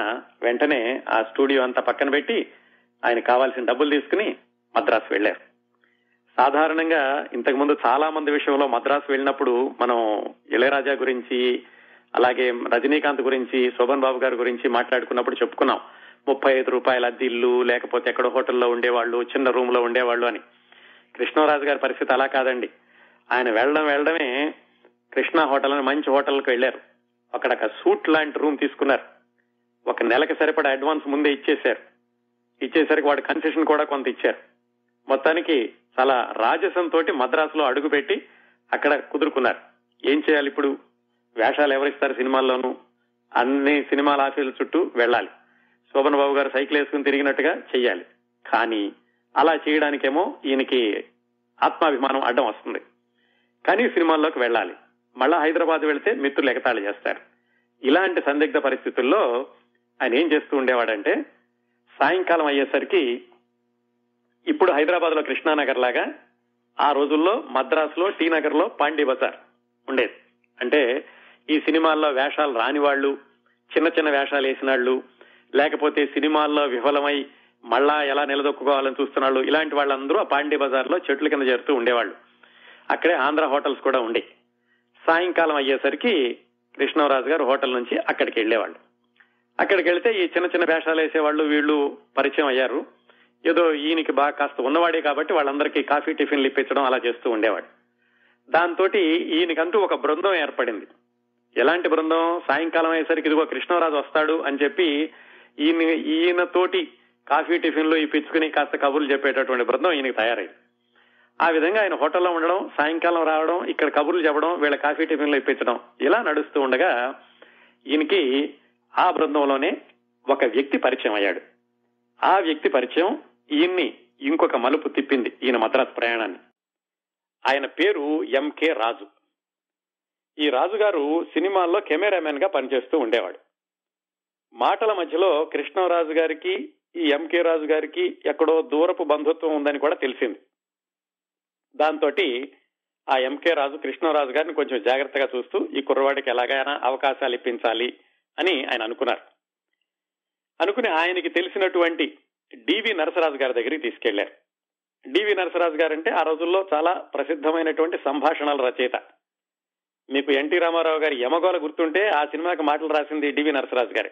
వెంటనే ఆ స్టూడియో అంతా పక్కన పెట్టి ఆయన కావాల్సిన డబ్బులు తీసుకుని మద్రాసు వెళ్లారు. సాధారణంగా ఇంతకుముందు చాలా మంది విషయంలో మద్రాసు వెళ్ళినప్పుడు మనం ఇళయరాజా గురించి, అలాగే రజనీకాంత్ గురించి, శోభన్ బాబు గారి గురించి మాట్లాడుకున్నప్పుడు చెప్పుకున్నాం, 35 రూపాయల అద్దిల్లు, లేకపోతే ఎక్కడో హోటల్లో ఉండేవాళ్లు, చిన్న రూమ్ లో ఉండేవాళ్లు అని. కృష్ణరాజు గారి పరిస్థితి అలా కాదండి. ఆయన వెళ్ళడమే కృష్ణ హోటల్ అని మంచి హోటల్కి వెళ్లారు. అక్కడ ఒక సూట్ లాంటి రూమ్ తీసుకున్నారు. 1 నెలకి సరిపడా అడ్వాన్స్ ముందే ఇచ్చేశారు. ఇచ్చేసరికి వాడు కన్సెషన్ కూడా కొంత ఇచ్చారు. మొత్తానికి చాలా రాజసంతో మద్రాసులో అడుగు పెట్టి అక్కడ కుదురుకున్నారు. ఏం చేయాలి ఇప్పుడు, వేషాలు ఎవరిస్తారు సినిమాల్లోనూ, అన్ని సినిమాల ఆఫీసుల చుట్టూ వెళ్లాలి, శోభన్ బాబు గారు సైకిల్ వేసుకుని తిరిగినట్టుగా చెయ్యాలి. కానీ అలా చేయడానికేమో ఈయనకి ఆత్మాభిమానం అడ్డం వస్తుంది. కానీ సినిమాల్లోకి వెళ్లాలి, మళ్ళా హైదరాబాద్ వెళితే మిత్రులు ఎగతాళి చేస్తారు. ఇలాంటి సందిగ్ధ పరిస్థితుల్లో ఆయన ఏం చేస్తూ ఉండేవాడంటే, సాయంకాలం అయ్యేసరికి ఇప్పుడు హైదరాబాద్ లో కృష్ణానగర్ లాగా ఆ రోజుల్లో మద్రాసులో టీ నగర్ లో పాండీ బజార్ ఉండేది. అంటే ఈ సినిమాల్లో వేషాలు రాని వాళ్ళు, చిన్న చిన్న వేషాలు వేసిన వాళ్ళు, లేకపోతే సినిమాల్లో విఫలమై మళ్ళా ఎలా నిలదొక్కుకోవాలని చూస్తున్నాళ్ళు, ఇలాంటి వాళ్ళందరూ ఆ పాండీ బజార్ లో చెట్ల కింద చేరుతూ ఉండేవాళ్లు. అక్కడే ఆంధ్ర హోటల్స్ కూడా ఉండే. సాయంకాలం అయ్యేసరికి కృష్ణరాజు గారు హోటల్ నుంచి అక్కడికి వెళ్లేవాళ్ళు. అక్కడికి వెళితే ఈ చిన్న చిన్న వేషాలు వేసేవాళ్ళు వీళ్ళు పరిచయం అయ్యారు. ఏదో ఈయనకి బాగా కాస్త ఉన్నవాడే కాబట్టి వాళ్ళందరికీ కాఫీ టిఫిన్లు ఇప్పించడం అలా చేస్తూ ఉండేవాడు. దాంతో ఈయనకంటూ ఒక బృందం ఏర్పడింది. ఎలాంటి బృందం, సాయంకాలం అయ్యేసరికి ఇదిగో కృష్ణరాజు వస్తాడు అని చెప్పి ఈయనతోటి కాఫీ టిఫిన్లు ఇప్పించుకుని కాస్త కబుర్లు చెప్పేటటువంటి బృందం ఈయనకి తయారైంది. ఆ విధంగా ఆయన హోటల్లో ఉండడం, సాయంకాలం రావడం, ఇక్కడ కబుర్లు చెప్పడం, వీళ్ళ కాఫీ టిఫిన్లు ఇప్పించడం, ఇలా నడుస్తూ ఉండగా ఈయనకి ఆ బృందంలోనే ఒక వ్యక్తి పరిచయం అయ్యాడు. ఆ వ్యక్తి పరిచయం ఈయన్ని ఇంకొక మలుపు తిప్పింది ఈయన మద్రాసు ప్రయాణాన్ని. ఆయన పేరు ఎంకే రాజు. ఈ రాజుగారు సినిమాల్లో కెమెరామెన్ గా పనిచేస్తూ ఉండేవాడు. మాటల మధ్యలో కృష్ణరాజు గారికి ఈ ఎంకే రాజు గారికి ఎక్కడో దూరపు బంధుత్వం ఉందని కూడా తెలిసింది. దాంతో ఆ ఎంకే రాజు కృష్ణరాజు గారిని కొంచెం జాగ్రత్తగా చూస్తూ ఈ కుర్రవాడికి ఎలాగైనా అవకాశాలు ఇప్పించాలి అని ఆయన అనుకున్నారు. అనుకుని ఆయనకి తెలిసినటువంటి డివి నరసరాజు గారి దగ్గరికి తీసుకెళ్లారు. డివి నరసరాజు గారు అంటే ఆ రోజుల్లో చాలా ప్రసిద్ధమైనటువంటి సంభాషణల రచయిత. మీకు ఎన్టీ రామారావు గారి యమగోళ గుర్తుంటే ఆ సినిమాకి మాటలు రాసింది డివి నరసరాజు గారే.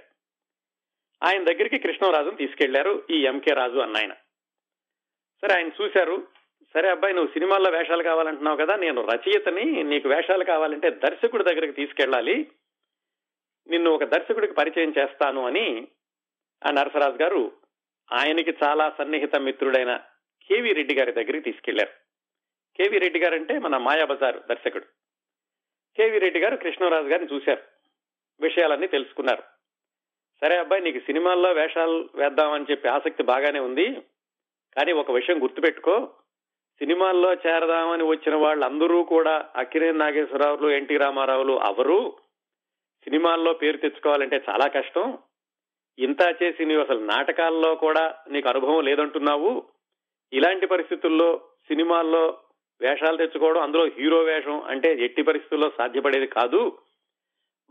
ఆయన దగ్గరికి కృష్ణరాజును తీసుకెళ్లారు ఈ ఎంకే రాజు అన్నాయన. సరే ఆయన చూశారు. సరే అబ్బాయి, నువ్వు సినిమాల్లో వేషాలు కావాలంటున్నావు కదా, నేను రచయితని, నీకు వేషాలు కావాలంటే దర్శకుడి దగ్గరికి తీసుకెళ్లాలి, నిన్ను ఒక దర్శకుడికి పరిచయం చేస్తాను అని ఆ నరసరాజు గారు ఆయనకి చాలా సన్నిహిత మిత్రుడైన కేవీ రెడ్డి గారి దగ్గరికి తీసుకెళ్లారు. కేవీ రెడ్డి గారు అంటే మన మాయాబజార్ దర్శకుడు. కేవీ రెడ్డి గారు కృష్ణరాజు గారిని చూశారు, విషయాలన్నీ తెలుసుకున్నారు. సరే అబ్బాయి, నీకు సినిమాల్లో వేషాలు వేద్దామని చెప్పి ఆసక్తి బాగానే ఉంది, కానీ ఒక విషయం గుర్తుపెట్టుకో, సినిమాల్లో చేరదామని వచ్చిన వాళ్ళందరూ కూడా అక్కినేని నాగేశ్వరరావులు ఎన్టీ రామారావులు అవరు. సినిమాల్లో పేరు తెచ్చుకోవాలంటే చాలా కష్టం. ఇంత చేసి నువ్వు అసలు నాటకాల్లో కూడా నీకు అనుభవం లేదంటున్నావు. ఇలాంటి పరిస్థితుల్లో సినిమాల్లో వేషాలు తెచ్చుకోవడం, అందులో హీరో వేషం అంటే ఎట్టి పరిస్థితుల్లో సాధ్యపడేది కాదు.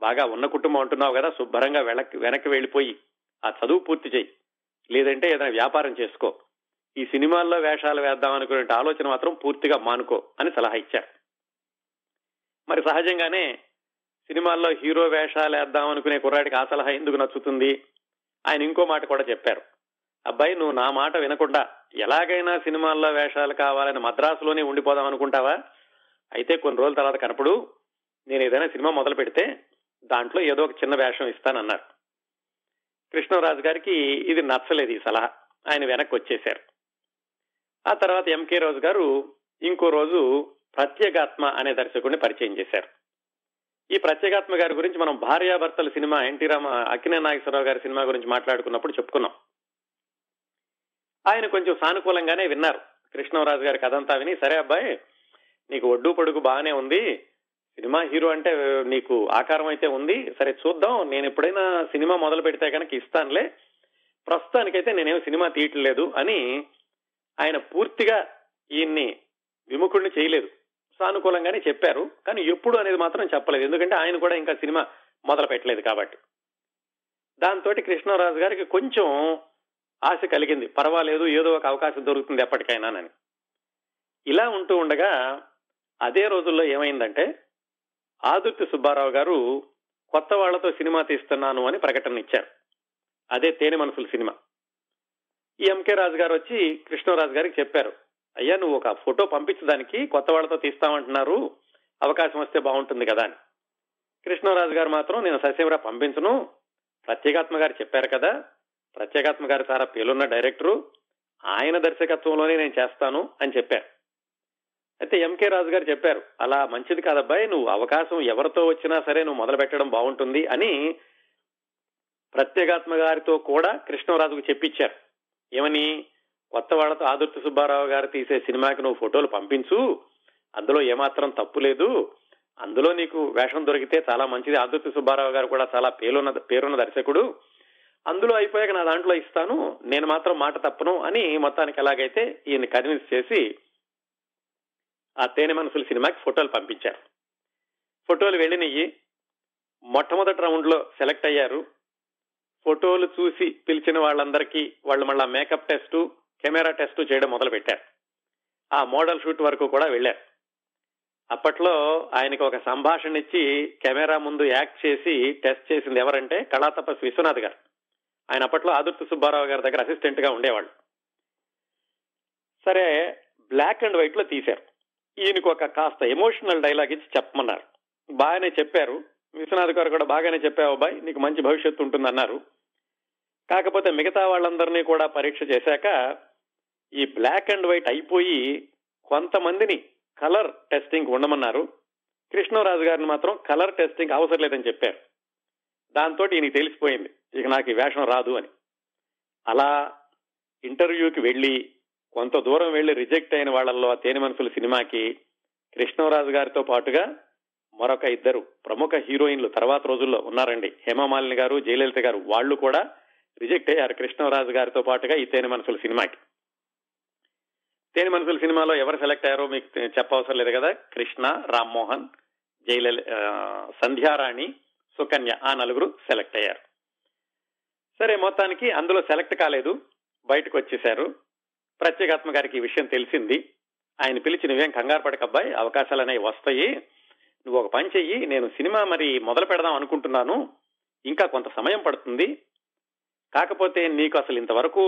బాగా ఉన్న కుటుంబం అంటున్నావు కదా, శుభ్రంగా వెనక్కి వెళ్ళిపోయి ఆ చదువు పూర్తి చేయి, లేదంటే ఏదైనా వ్యాపారం చేసుకో. ఈ సినిమాల్లో వేషాలు వేద్దాం అనుకునే ఆలోచన మాత్రం పూర్తిగా మానుకో అని సలహా ఇచ్చారు. మరి సహజంగానే సినిమాల్లో హీరో వేషాలు వేద్దాం అనుకునే కుర్రాడికి ఆ సలహా ఎందుకు నచ్చుతుంది? ఆయన ఇంకో మాట కూడా చెప్పారు. అబ్బాయి, నువ్వు నా మాట వినకుండా ఎలాగైనా సినిమాల్లో వేషాలు కావాలని మద్రాసులోనే ఉండిపోదాం అనుకుంటావా? అయితే కొన్ని రోజుల తర్వాత కనపడు, నేను ఏదైనా సినిమా మొదలు పెడితే దాంట్లో ఏదో ఒక చిన్న వేషం ఇస్తానన్నారు. కృష్ణరాజు గారికి ఇది నచ్చలేదు ఈ సలహా. ఆయన వెనక్కి వచ్చేశారు. ఆ తర్వాత ఎంకే రాజు గారు ఇంకో రోజు ప్రత్యేకాత్మ అనే దర్శకుడిని పరిచయం చేశారు. ఈ ప్రత్యేకాత్మ గారి గురించి మనం భార్యాభర్తల సినిమా అక్కినేని నాగేశ్వరరావు గారి సినిమా గురించి మాట్లాడుకున్నప్పుడు చెప్పుకున్నాం. ఆయన కొంచెం సానుకూలంగానే విన్నారు కృష్ణరాజు గారి కథంతా విని. సరే అబ్బాయి, నీకు ఒడ్డు పొడుగు బాగానే ఉంది, సినిమా హీరో అంటే నీకు ఆకారం అయితే ఉంది, సరే చూద్దాం, నేను ఎప్పుడైనా సినిమా మొదలు పెడితే కనుక ఇస్తానులే, ప్రస్తుతానికైతే నేనేం సినిమా తీయట్లేదు అని ఆయన పూర్తిగా ఈయన్ని విముఖుడిని చేయలేదు, సానుకూలంగానే చెప్పారు. కానీ ఎప్పుడు అనేది మాత్రం చెప్పలేదు, ఎందుకంటే ఆయన కూడా ఇంకా సినిమా మొదలు పెట్టలేదు కాబట్టి. దాంతో కృష్ణరాజు గారికి కొంచెం ఆశ కలిగింది, పర్వాలేదు ఏదో ఒక అవకాశం దొరుకుతుంది ఎప్పటికైనానని. ఇలా ఉంటూ ఉండగా అదే రోజుల్లో ఏమైందంటే ఆదిత్య సుబ్బారావు గారు కొత్త వాళ్లతో సినిమా తీస్తున్నాను అని ప్రకటన ఇచ్చారు. అదే తేనె మనసుల సినిమా. ఈ ఎంకే రాజు గారు వచ్చి కృష్ణరాజు గారికి చెప్పారు, అయ్యా నువ్వు ఒక ఫోటో పంపించడానికి కొత్త వాళ్లతో తీస్తామంటున్నారు, అవకాశం వస్తే బాగుంటుంది కదా అని. కృష్ణరాజు గారు మాత్రం, నేను ససేమరా పంపించను, ప్రత్యేకాత్మ గారు చెప్పారు కదా, ప్రత్యేకాత్మ గారు చాలా పేలున్న డైరెక్టరు, ఆయన దర్శకత్వంలోనే నేను చేస్తాను అని చెప్పారు. అయితే ఎంకే రాజు గారు చెప్పారు, అలా మంచిది కాదబ్బాయి, నువ్వు అవకాశం ఎవరితో వచ్చినా సరే నువ్వు మొదలు పెట్టడం బాగుంటుంది అని ప్రత్యేకాత్మ గారితో కూడా కృష్ణరాజుకు చెప్పిచ్చారు. ఏమని? కొత్త వాళ్లతో ఆదిత్య సుబ్బారావు గారు తీసే సినిమాకి నువ్వు ఫోటోలు పంపించు, అందులో ఏమాత్రం తప్పు లేదు, అందులో నీకు వేషం దొరికితే చాలా మంచిది, ఆదిత్య సుబ్బారావు గారు కూడా చాలా పేరున్న దర్శకుడు, అందులో అయిపోయాక నా దాంట్లో ఇస్తాను, నేను మాత్రం మాట తప్పను అని మొత్తానికి ఎలాగైతే ఈయన్ని కన్విన్స్ చేసి ఆ తేనె మనసుల సినిమాకి ఫోటోలు పంపించారు. ఫోటోలు వెళ్ళినవి. మొట్టమొదటి రౌండ్ లో సెలెక్ట్ అయ్యారు. ఫోటోలు చూసి పిలిచిన వాళ్ళందరికీ వాళ్ళు మళ్ళా మేకప్ టెస్టు కెమెరా టెస్టు చేయడం మొదలు పెట్టారు. ఆ మోడల్ షూట్ వరకు కూడా వెళ్ళారు. అప్పట్లో ఆయనకు ఒక సంభాషణ ఇచ్చి కెమెరా ముందు యాక్ట్ చేసి టెస్ట్ చేసింది ఎవరంటే కళాతపస్వి విశ్వనాథ్ గారు. ఆయన అప్పట్లో ఆదిత్య సుబ్బారావు గారి దగ్గర అసిస్టెంట్ గా ఉండేవాళ్ళు. సరే బ్లాక్ అండ్ వైట్ లో తీశారు. ఈయనకు ఒక కాస్త ఎమోషనల్ డైలాగ్ ఇచ్చి చెప్పమన్నారు. బాగానే చెప్పారు. విశ్వనాథ్ గారు కూడా బాగానే చెప్పావు అబ్బాయి, నీకు మంచి భవిష్యత్తు ఉంటుందన్నారు. కాకపోతే మిగతా వాళ్ళందరినీ కూడా పరీక్ష చేశాక ఈ బ్లాక్ అండ్ వైట్ అయిపోయి కొంతమందిని కలర్ టెస్టింగ్ ఉండమన్నారు. కృష్ణరాజు గారిని మాత్రం కలర్ టెస్టింగ్ అవసరం లేదని చెప్పారు. దాంతో ఈయనకి తెలిసిపోయింది, ఇక నాకు ఈ వేషం రాదు అని. అలా ఇంటర్వ్యూకి వెళ్ళి కొంత దూరం వెళ్లి రిజెక్ట్ అయిన వాళ్ళల్లో తేనె మనసుల సినిమాకి కృష్ణరాజు గారితో పాటుగా మరొక ఇద్దరు ప్రముఖ హీరోయిన్లు తర్వాత రోజుల్లో ఉన్నారండి. హేమమాలిని గారు, జయలలిత గారు. వాళ్లు కూడా రిజెక్ట్ అయ్యారు కృష్ణరాజు గారితో పాటుగా ఈ తేనె మనసుల సినిమాకి. తేనె మనసుల సినిమాలో ఎవరు సెలెక్ట్ అయ్యారో మీకు చెప్పవసరం లేదు కదా. కృష్ణ, రామ్మోహన్, జయలలిత, సంధ్యారాణి, సుకన్య, ఆ నలుగురు సెలెక్ట్ అయ్యారు. సరే, మొత్తానికి అందులో సెలెక్ట్ కాలేదు, బయటకు వచ్చేశారు. ప్రత్యేకాత్మ గారికి ఈ విషయం తెలిసింది. ఆయన పిలిచి, నువ్వేం కంగారు పడకబ్బాయి, అవకాశాలు అనేవి వస్తాయి, నువ్వు ఒక పని చెయ్యి, నేను సినిమా మరి మొదలు పెడదాం అనుకుంటున్నాను, ఇంకా కొంత సమయం పడుతుంది, కాకపోతే నీకు అసలు ఇంతవరకు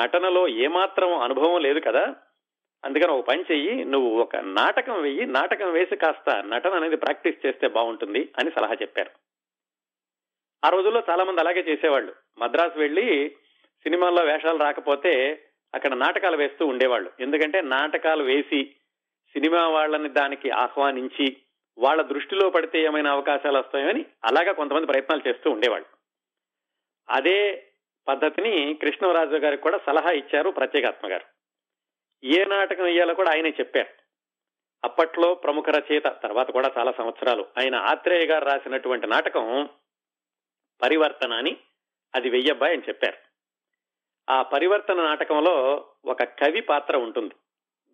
నటనలో ఏమాత్రం అనుభవం లేదు కదా, అందుకని ఒక పని చెయ్యి, నువ్వు ఒక నాటకం వెయ్యి, నాటకం వేసి కాస్త నటన అనేది ప్రాక్టీస్ చేస్తే బాగుంటుంది అని సలహా చెప్పారు. ఆ రోజుల్లో చాలా మంది అలాగే చేసేవాళ్ళు. మద్రాసు వెళ్లి సినిమాల్లో వేషాలు రాకపోతే అక్కడ నాటకాలు వేస్తూ ఉండేవాళ్ళు. ఎందుకంటే నాటకాలు వేసి సినిమా వాళ్ళని దానికి ఆహ్వానించి వాళ్ళ దృష్టిలో పడితే ఏమైనా అవకాశాలు వస్తాయని అలాగా కొంతమంది ప్రయత్నాలు చేస్తూ ఉండేవాళ్ళు. అదే పద్ధతిని కృష్ణరాజు గారికి కూడా సలహా ఇచ్చారు ప్రత్యేకాత్మ గారు. ఏ నాటకం వేయాలో కూడా ఆయనే చెప్పారు. అప్పట్లో ప్రముఖ రచయిత, తర్వాత కూడా చాలా సంవత్సరాలు ఆయన ఆత్రేయ గారు రాసినటువంటి నాటకం పరివర్తన అని, అది వెయ్యబ్బాయి అని చెప్పారు. ఆ పరివర్తన నాటకంలో ఒక కవి పాత్ర ఉంటుంది.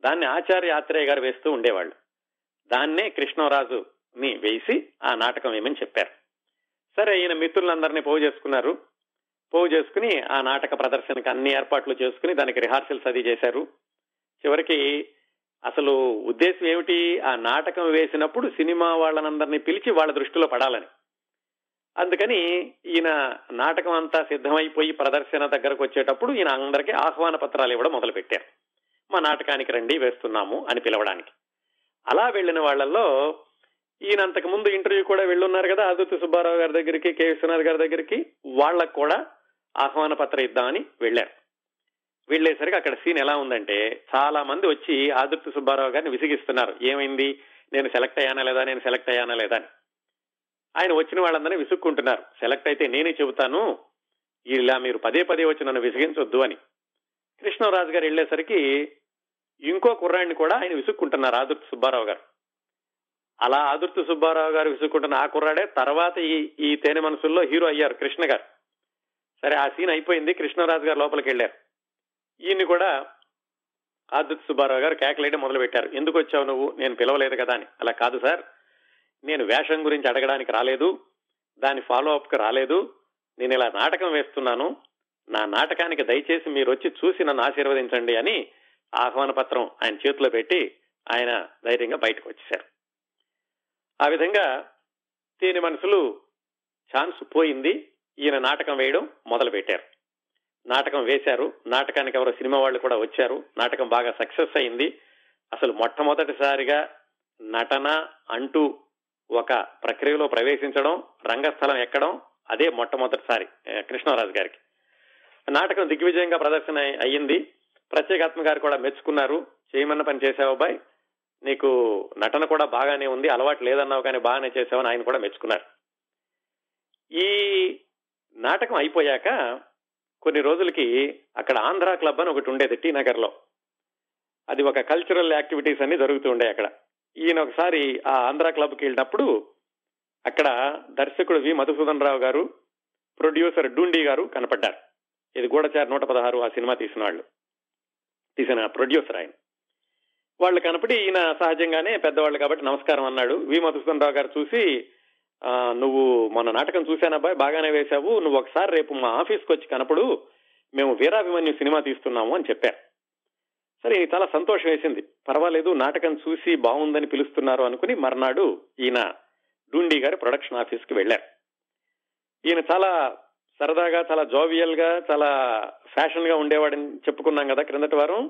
దాన్ని ఆచార్య ఆత్రేయ గారు వేస్తూ ఉండేవాళ్ళు. దాన్నే కృష్ణరాజుని వేసి ఆ నాటకం ఏమని చెప్పారు. సరే, ఈయన మిత్రులందరినీ పోగు చేసుకున్నారు. పోగు చేసుకుని ఆ నాటక ప్రదర్శనకి అన్ని ఏర్పాట్లు చేసుకుని దానికి రిహార్సల్స్ అది చేశారు. చివరికి అసలు ఉద్దేశం ఏమిటి, ఆ నాటకం వేసినప్పుడు సినిమా వాళ్ళనందరినీ పిలిచి వాళ్ళ దృష్టిలో పడాలని. అందుకని ఈయన నాటకం అంతా సిద్ధమైపోయి ప్రదర్శన దగ్గరకు వచ్చేటప్పుడు ఈయన అందరికీ ఆహ్వాన పత్రాలు ఇవ్వడం మొదలుపెట్టారు. మా నాటకానికి రండి, వేస్తున్నాము అని పిలవడానికి. అలా వెళ్లిన వాళ్లలో ఈయన అంతకు ముందు ఇంటర్వ్యూ కూడా వెళ్ళున్నారు కదా ఆదిత్య సుబ్బారావు గారి దగ్గరికి, కె విశ్వనాథ్ గారి దగ్గరికి, వాళ్లకు కూడా ఆహ్వాన పత్రం ఇద్దామని వెళ్లారు. వెళ్లేసరికి అక్కడ సీన్ ఎలా ఉందంటే, చాలా మంది వచ్చి ఆదిత్య సుబ్బారావు గారిని విసిగిస్తున్నారు. ఏమైంది, నేను సెలెక్ట్ అయ్యానా లేదా, నేను సెలెక్ట్ అయ్యానా లేదా అని. ఆయన వచ్చిన వాళ్ళందరినీ విసుక్కుంటున్నారు. సెలెక్ట్ అయితే నేనే చెబుతాను, ఇలా మీరు పదే పదే వచ్చి నన్ను విసిగించొద్దు అని. కృష్ణరాజు గారు వెళ్లేసరికి ఇంకో కుర్రాడిని కూడా ఆయన విసుక్కుంటున్నారు ఆదుర్తి సుబ్బారావు గారు. అలా ఆదుర్తి సుబ్బారావు గారు విసుక్కుంటున్న ఆ కుర్రాడే తర్వాత ఈ తేనె మనసుల్లో హీరో అయ్యారు కృష్ణ గారు. సరే, ఆ సీన్ అయిపోయింది. కృష్ణరాజు గారు లోపలికి వెళ్లారు. ఈయన్ని కూడా ఆదుర్తి సుబ్బారావు గారు కేకలేయడం మొదలు పెట్టారు. ఎందుకు వచ్చావు నువ్వు, నేను పిలవలేదు కదా అని. అలా కాదు సార్, నేను వేషం గురించి అడగడానికి రాలేదు, దాని ఫాలో అప్కి రాలేదు, నేను ఇలా నాటకం వేస్తున్నాను, నా నాటకానికి దయచేసి మీరు వచ్చి చూసి నన్ను ఆశీర్వదించండి అని ఆహ్వాన పత్రం ఆయన చేతిలో పెట్టి ఆయన ధైర్యంగా బయటకు వచ్చేశారు. ఆ విధంగా తేనె మనసులు ఛాన్స్ పోయింది. ఈయన నాటకం వేయడం మొదలు పెట్టారు. నాటకం వేశారు. నాటకానికి ఎవరో సినిమా వాళ్ళు కూడా వచ్చారు. నాటకం బాగా సక్సెస్ అయింది. అసలు మొట్టమొదటిసారిగా నటన అంటూ ఒక ప్రక్రియలో ప్రవేశించడం, రంగస్థలం ఎక్కడం, అదే మొట్టమొదటిసారి కృష్ణరాజు గారికి. నాటకం దిగ్విజయంగా ప్రదర్శన అయ్యింది. ప్రత్యేకాత్మ గారు కూడా మెచ్చుకున్నారు. చేయమన్న పని చేసావు అబ్బాయి, నీకు నటన కూడా బాగానే ఉంది, అలవాటు లేదన్నావు కానీ బాగానే చేసావని ఆయన కూడా మెచ్చుకున్నారు. ఈ నాటకం అయిపోయాక కొన్ని రోజులకి అక్కడ ఆంధ్ర క్లబ్ అని ఒకటి ఉండేది టీ నగర్ లో. అది ఒక కల్చరల్ యాక్టివిటీస్ అన్ని జరుగుతూ ఉండే అక్కడ. ఈయన ఒకసారి ఆ ఆంధ్ర క్లబ్కి వెళ్ళినప్పుడు అక్కడ దర్శకుడు వి. మధుసూదన రావు గారు, ప్రొడ్యూసర్ డూండి గారు కనపడ్డారు. ఇది గూఢచారి 116 ఆ సినిమా తీసిన ప్రొడ్యూసర్ ఆయన. వాళ్ళు కనపడి ఈయన సహజంగానే పెద్దవాళ్ళు కాబట్టి నమస్కారం అన్నాడు. వి. మధుసూదన రావు గారు చూసి, నువ్వు మొన్న నాటకం చూశానబ్బాయి, బాగానే వేశావు, నువ్వు ఒకసారి రేపు మా ఆఫీస్కి వచ్చి కనపడు, మేము వీరాభిమన్యు సినిమా తీస్తున్నాము అని చెప్పారు. సరే, చాలా సంతోషం వేసింది. పర్వాలేదు, నాటకం చూసి బాగుందని పిలుస్తున్నారు అనుకుని మర్నాడు ఈయన డూండి గారి ప్రొడక్షన్ ఆఫీస్కి వెళ్లారు. ఈయన చాలా సరదాగా, చాలా జోవియల్ గా, చాలా ఫ్యాషన్ గా ఉండేవాడని చెప్పుకున్నాం కదా క్రిందటి వారం.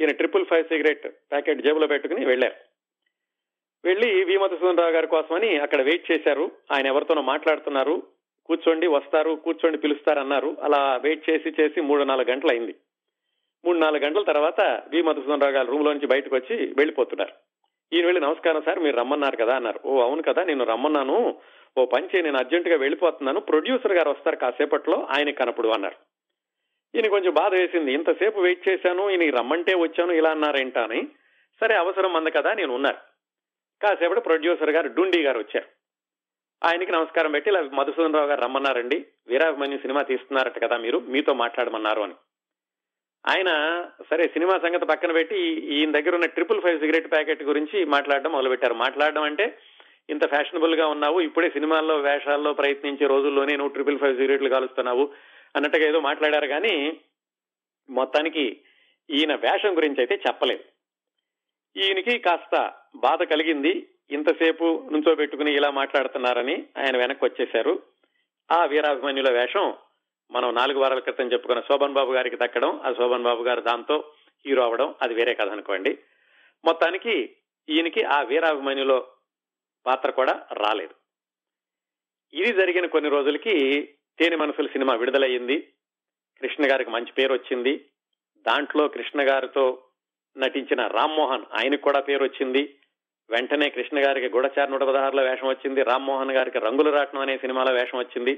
ఈయన 555 సిగరెట్ ప్యాకెట్ జేబులో పెట్టుకుని వెళ్లారు. వెళ్లి వి. మధుసూదన రావు గారి కోసమని అక్కడ వెయిట్ చేశారు. ఆయన ఎవరితోనో మాట్లాడుతున్నారు. కూర్చోండి, వస్తారు, కూర్చోండి, పిలుస్తారన్నారు. అలా వెయిట్ చేసి చేసి 3-4 గంటలు అయింది. 3-4 గంటల తర్వాత వి. మధుసూదన రావు గారు రూమ్ లో నుంచి బయటకు వచ్చి వెళ్లిపోతున్నారు. ఈయన వెళ్ళి, నమస్కారం సార్, మీరు రమ్మన్నారు కదా అన్నారు. ఓ అవును కదా, నేను రమ్మన్నాను, ఓ పంచే, నేను అర్జెంటుగా వెళ్ళిపోతున్నాను, ప్రొడ్యూసర్ గారు వస్తారు కాసేపట్లో, ఆయనకి కనపడు అన్నారు. ఈయన కొంచెం బాధ వేసింది. ఇంతసేపు వెయిట్ చేశాను, ఈయన రమ్మంటే వచ్చాను, ఇలా అన్నారేంటా అని. సరే, అవసరం అంది కదా, నేను ఉన్నారు. కాసేపటి ప్రొడ్యూసర్ గారు డూండి గారు వచ్చారు. ఆయనకి నమస్కారం పెట్టి, ఇలా మధుసూదన రావు గారు రమ్మన్నారండి, వీరాభిమన్యు సినిమా తీస్తున్నారట కదా మీరు, మీతో మాట్లాడమన్నారు అని. ఆయన సరే సినిమా సంగతి పక్కన పెట్టి ఈయన దగ్గర ఉన్న 555 సిగరెట్ ప్యాకెట్ గురించి మాట్లాడడం మొదలుపెట్టారు. మాట్లాడడం అంటే ఇంత ఫ్యాషనబుల్ గా ఉన్నావు, ఇప్పుడే సినిమాల్లో వేషాల్లో ప్రయత్నించే రోజుల్లోనే నువ్వు 555 సిగరెట్లు కాలుస్తున్నావు అన్నట్టుగా ఏదో మాట్లాడారు. కానీ మొత్తానికి ఈయన వేషం గురించి అయితే చెప్పలేదు. ఈయనకి కాస్త బాధ కలిగింది, ఇంతసేపు నుంచో పెట్టుకుని ఇలా మాట్లాడుతున్నారని. ఆయన వెనక్కి వచ్చేశారు. ఆ వీరాభిమన్యుల వేషం మనం 4 వారాల క్రితం చెప్పుకున్న శోభన్ బాబు గారికి దక్కడం, ఆ శోభన్ బాబు గారు దాంతో హీరో అవడం, అది వేరే కథ అనుకోండి. మొత్తానికి ఈయనకి ఆ వీరాభిమన్యులో పాత్ర కూడా రాలేదు. ఇది జరిగిన కొన్ని రోజులకి తేనె మనసుల సినిమా విడుదలయ్యింది. కృష్ణ గారికి మంచి పేరు వచ్చింది. దాంట్లో కృష్ణ గారితో నటించిన రామ్మోహన్, ఆయనకు కూడా పేరు వచ్చింది. వెంటనే కృష్ణ గారికి గూఢచారి 116లో వేషం వచ్చింది. రామ్మోహన్ గారికి రంగుల రాట్నం అనే సినిమాలో వేషం వచ్చింది.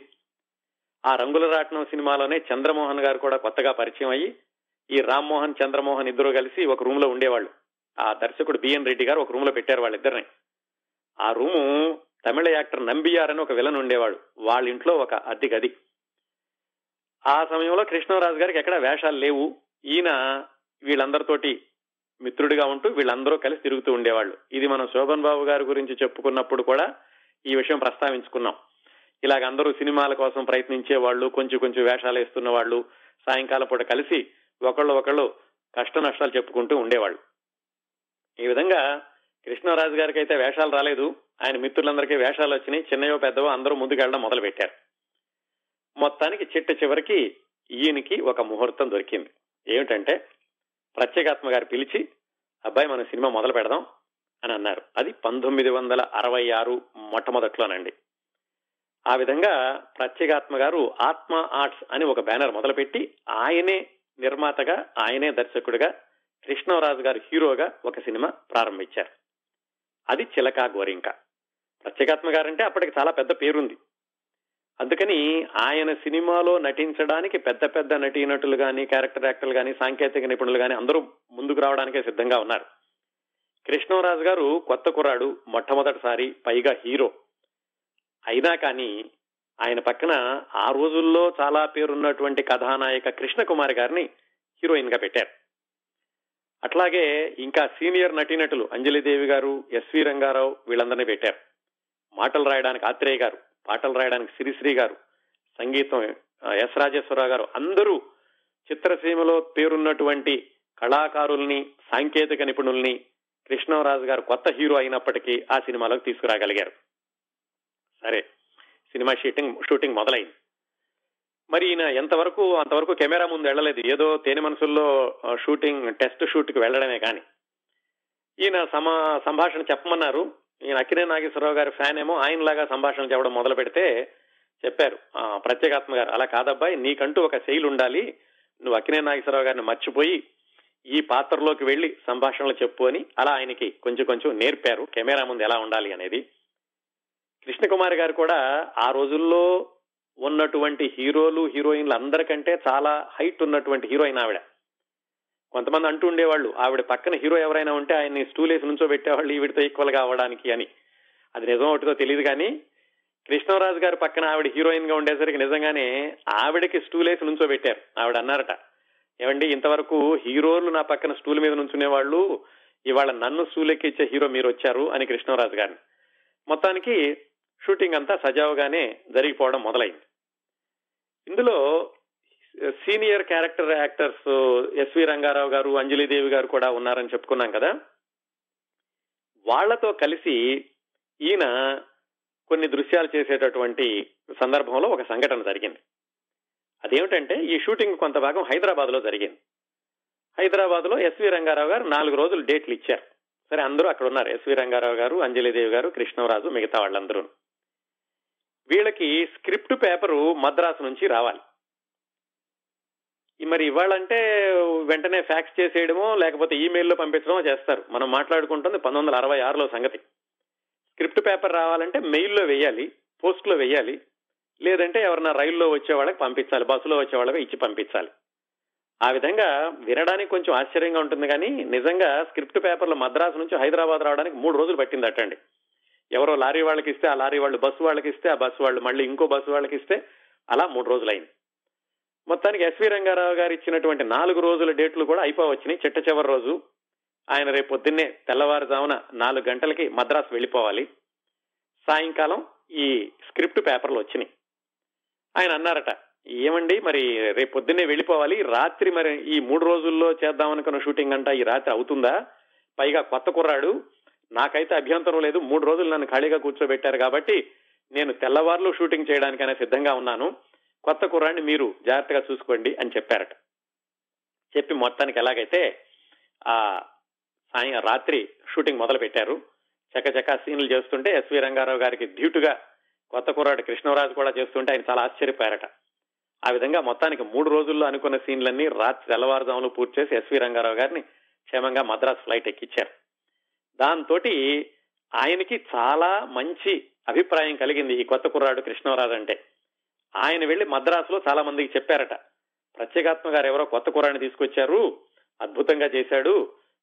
ఆ రంగుల రాట్నం సినిమాలోనే చంద్రమోహన్ గారు కూడా కొత్తగా పరిచయం అయ్యి, ఈ రామ్మోహన్ చంద్రమోహన్ ఇద్దరు కలిసి ఒక రూమ్ లో ఉండేవాళ్ళు. ఆ దర్శకుడు బిఎన్ రెడ్డి గారు ఒక రూమ్ లో పెట్టారు వాళ్ళిద్దరిని. ఆ రూము తమిళ యాక్టర్ నంబియార్ అని ఒక విలన్ ఉండేవాడు, వాళ్ళ ఇంట్లో ఒక అద్దె గది. ఆ సమయంలో కృష్ణరాజు గారికి ఎక్కడా వేషాలు లేవు. ఈయన వీళ్ళందరితోటి మిత్రుడిగా ఉంటూ వీళ్ళందరూ కలిసి తిరుగుతూ ఉండేవాళ్ళు. ఇది మనం శోభన్ బాబు గారి గురించి చెప్పుకున్నప్పుడు కూడా ఈ విషయం ప్రస్తావించుకున్నాం. ఇలాగ అందరూ సినిమాల కోసం ప్రయత్నించే వాళ్ళు, కొంచెం కొంచెం వేషాలు వేస్తున్న వాళ్ళు, సాయంకాలం పూట కలిసి ఒకళ్ళు ఒకళ్ళు కష్ట నష్టాలు చెప్పుకుంటూ ఉండేవాళ్ళు. ఈ విధంగా కృష్ణరాజు గారికి అయితే వేషాలు రాలేదు, ఆయన మిత్రులందరికీ వేషాలు వచ్చినాయి. చిన్నయో పెద్దవో అందరూ ముందుకెళ్ళడం మొదలు పెట్టారు. మొత్తానికి చిట్ట చివరికి ఈయనకి ఒక ముహూర్తం దొరికింది. ఏమిటంటే ప్రత్యేకాత్మ గారు పిలిచి, అబ్బాయి మనం సినిమా మొదలు పెడదాం అని అన్నారు. అది 1966 మొట్టమొదట్లోనండి. ఆ విధంగా ప్రత్యేకాత్మ గారు ఆత్మ ఆర్ట్స్ అని ఒక బ్యానర్ మొదలుపెట్టి ఆయనే నిర్మాతగా, ఆయనే దర్శకుడిగా, కృష్ణరాజు గారు హీరోగా ఒక సినిమా ప్రారంభించారు. అది చిలకా గోరింక. ప్రత్యేకాత్మ గారంటే అప్పటికి చాలా పెద్ద పేరుంది. అందుకని ఆయన సినిమాలో నటించడానికి పెద్ద పెద్ద నటీనటులు కానీ, క్యారెక్టర్ యాక్టర్లు కానీ, సాంకేతిక నిపుణులు కానీ అందరూ ముందుకు రావడానికే సిద్ధంగా ఉన్నారు. కృష్ణరాజు గారు కొత్త కుర్రాడు, మొట్టమొదటిసారి, పైగా హీరో అయినా కానీ ఆయన పక్కన ఆ రోజుల్లో చాలా పేరున్నటువంటి కథానాయక కృష్ణకుమారి గారిని హీరోయిన్ గా పెట్టారు. అట్లాగే ఇంకా సీనియర్ నటీనటులు అంజలిదేవి గారు, ఎస్వి రంగారావు, వీళ్ళందరినీ పెట్టారు. మాటలు రాయడానికి ఆత్రేయ గారు, పాటలు రాయడానికి శ్రీశ్రీ గారు, సంగీతం ఎస్ రాజేశ్వరరావు గారు, అందరూ చిత్రసీమలో పేరున్నటువంటి కళాకారుల్ని, సాంకేతిక నిపుణుల్ని కృష్ణరాజు గారు కొత్త హీరో అయినప్పటికీ ఆ సినిమాలోకి తీసుకురాగలిగారు. సరే, సినిమా షూటింగ్ మొదలైంది. మరి ఈయన అంతవరకు కెమెరా ముందు వెళ్ళలేదు. ఏదో తేనె మనసుల్లో షూటింగ్, టెస్ట్ షూట్ కి వెళ్ళడమే కానీ ఈయన సంభాషణ చెప్పమన్నారు. ఈయన అక్కినేని నాగేశ్వరరావు గారి ఫ్యాన్ ఏమో ఆయనలాగా సంభాషణ చెప్పడం మొదలు పెడితే చెప్పారు ప్రత్యేకాత్మ గారు, అలా కాదబ్బాయి, నీకంటూ ఒక శైలి ఉండాలి, నువ్వు అక్కినేని నాగేశ్వరరావు గారిని మర్చిపోయి ఈ పాత్రలోకి వెళ్లి సంభాషణలు చెప్పు అని. అలా ఆయనకి కొంచెం కొంచెం నేర్పారు కెమెరా ముందు ఎలా ఉండాలి అనేది. కృష్ణకుమారి గారు కూడా ఆ రోజుల్లో ఉన్నటువంటి హీరోలు, హీరోయిన్లు అందరికంటే చాలా హైట్ ఉన్నటువంటి హీరోయిన్ ఆవిడ. కొంతమంది అంటూ ఉండేవాళ్ళు ఆవిడ పక్కన హీరో ఎవరైనా ఉంటే ఆయన్ని స్టూల్ వేసి నుంచో పెట్టేవాళ్ళు ఈవిడితో ఈక్వల్ గా అవ్వడానికి అని. అది నిజం ఒకటితో తెలియదు కానీ కృష్ణరాజు గారు పక్కన ఆవిడ హీరోయిన్ గా ఉండేసరికి నిజంగానే ఆవిడకి స్టూల్ వేసి నుంచో పెట్టారు. ఆవిడ అన్నారట, ఏమండి ఇంతవరకు హీరోలు నా పక్కన స్టూల్ మీద నుంచునేవాళ్ళు, ఇవాళ నన్ను స్టూల్ ఎక్కిచ్చే హీరో మీరు వచ్చారు అని కృష్ణరాజు గారిని. మొత్తానికి షూటింగ్ అంతా సజావుగానే జరిగిపోవడం మొదలైంది. ఇందులో senior character actors SV Rangarao గారు, అంజలిదేవి గారు కూడా ఉన్నారని చెప్పుకున్నాం కదా. వాళ్లతో కలిసి ఈయన కొన్ని దృశ్యాలు చేసేటటువంటి సందర్భంలో ఒక సంఘటన జరిగింది. అదేమిటంటే ఈ షూటింగ్ కొంత భాగం హైదరాబాద్ లో జరిగింది. హైదరాబాద్ లో ఎస్వి రంగారావు గారు 4 రోజులు డేట్లు ఇచ్చారు. సరే, అందరూ అక్కడ ఉన్నారు, ఎస్వి రంగారావు గారు, అంజలిదేవి గారు, కృష్ణరాజు, మిగతా వాళ్ళందరూ. వీళ్ళకి స్క్రిప్ట్ పేపరు మద్రాసు నుంచి రావాలి. మరి ఇవాళంటే వెంటనే ఫ్యాక్స్ చేసేయడమో లేకపోతే ఈమెయిల్లో పంపించడమో చేస్తారు. మనం మాట్లాడుకుంటుంది 1966లో సంగతి. స్క్రిప్ట్ పేపర్ రావాలంటే మెయిల్లో వేయాలి, పోస్ట్లో వేయాలి, లేదంటే ఎవరన్నా రైల్లో వచ్చేవాళ్ళకి పంపించాలి, బస్సులో వచ్చేవాళ్ళకి ఇచ్చి పంపించాలి. ఆ విధంగా వినడానికి కొంచెం ఆశ్చర్యంగా ఉంటుంది కానీ నిజంగా స్క్రిప్ట్ పేపర్లు మద్రాసు నుంచి హైదరాబాద్ రావడానికి 3 రోజులు పట్టిందటండి. ఎవరో లారీ వాళ్ళకి ఇస్తే, ఆ లారీ వాళ్ళు బస్సు వాళ్ళకి ఇస్తే, ఆ బస్సు వాళ్ళు మళ్ళీ ఇంకో బస్సు వాళ్ళకి ఇస్తే, అలా 3 రోజులైంది. మొత్తానికి ఎస్వి రంగారావు గారు ఇచ్చినటువంటి 4 రోజుల డేట్లు కూడా అయిపోవచ్చినాయి. చిట్ట చివరి రోజు ఆయన రేపు పొద్దున్నే తెల్లవారుజామున 4 గంటలకి మద్రాసు వెళ్ళిపోవాలి, సాయంకాలం ఈ స్క్రిప్ట్ పేపర్లు వచ్చినాయి. ఆయన అన్నారట, ఏమండి మరి రేపు పొద్దున్నే వెళ్ళిపోవాలి, రాత్రి మరి ఈ 3 రోజుల్లో చేద్దామనుకున్న షూటింగ్ అంట ఈ రాత్రి అవుతుందా? పైగా కొత్త కుర్రాడు, నాకైతే అభ్యంతరం లేదు, 3 రోజులు నన్ను ఖాళీగా కూర్చోబెట్టారు కాబట్టి నేను తెల్లవారులు షూటింగ్ చేయడానికైనా సిద్ధంగా ఉన్నాను, కొత్త కుర్రాన్ని మీరు జాగ్రత్తగా చూసుకోండి అని చెప్పారట. చెప్పి మొత్తానికి ఎలాగైతే ఆ ఆయన రాత్రి షూటింగ్ మొదలు పెట్టారు. చకచకా సీన్లు చేస్తుంటే ఎస్వి రంగారావు గారికి డ్యూటీగా కొత్త కుర్రాడు కృష్ణరాజు కూడా చేస్తుంటే ఆయన చాలా ఆశ్చర్యపోయారట. ఆ విధంగా మొత్తానికి 3 రోజుల్లో అనుకున్న సీన్లన్నీ రాత్రి తెల్లవారుజాములు పూర్తి చేసి ఎస్వి రంగారావు గారిని క్షేమంగా మద్రాసు ఫ్లైట్ ఎక్కించారు. దాంతో ఆయనకి చాలా మంచి అభిప్రాయం కలిగింది ఈ కొత్త కుర్రాడు కృష్ణరాజు అంటే. ఆయన వెళ్లి మద్రాసులో చాలా మందికి చెప్పారట, ప్రత్యేకాత్మ గారు ఎవరో కొత్త కుర్రాడిని తీసుకొచ్చారు, అద్భుతంగా చేశాడు,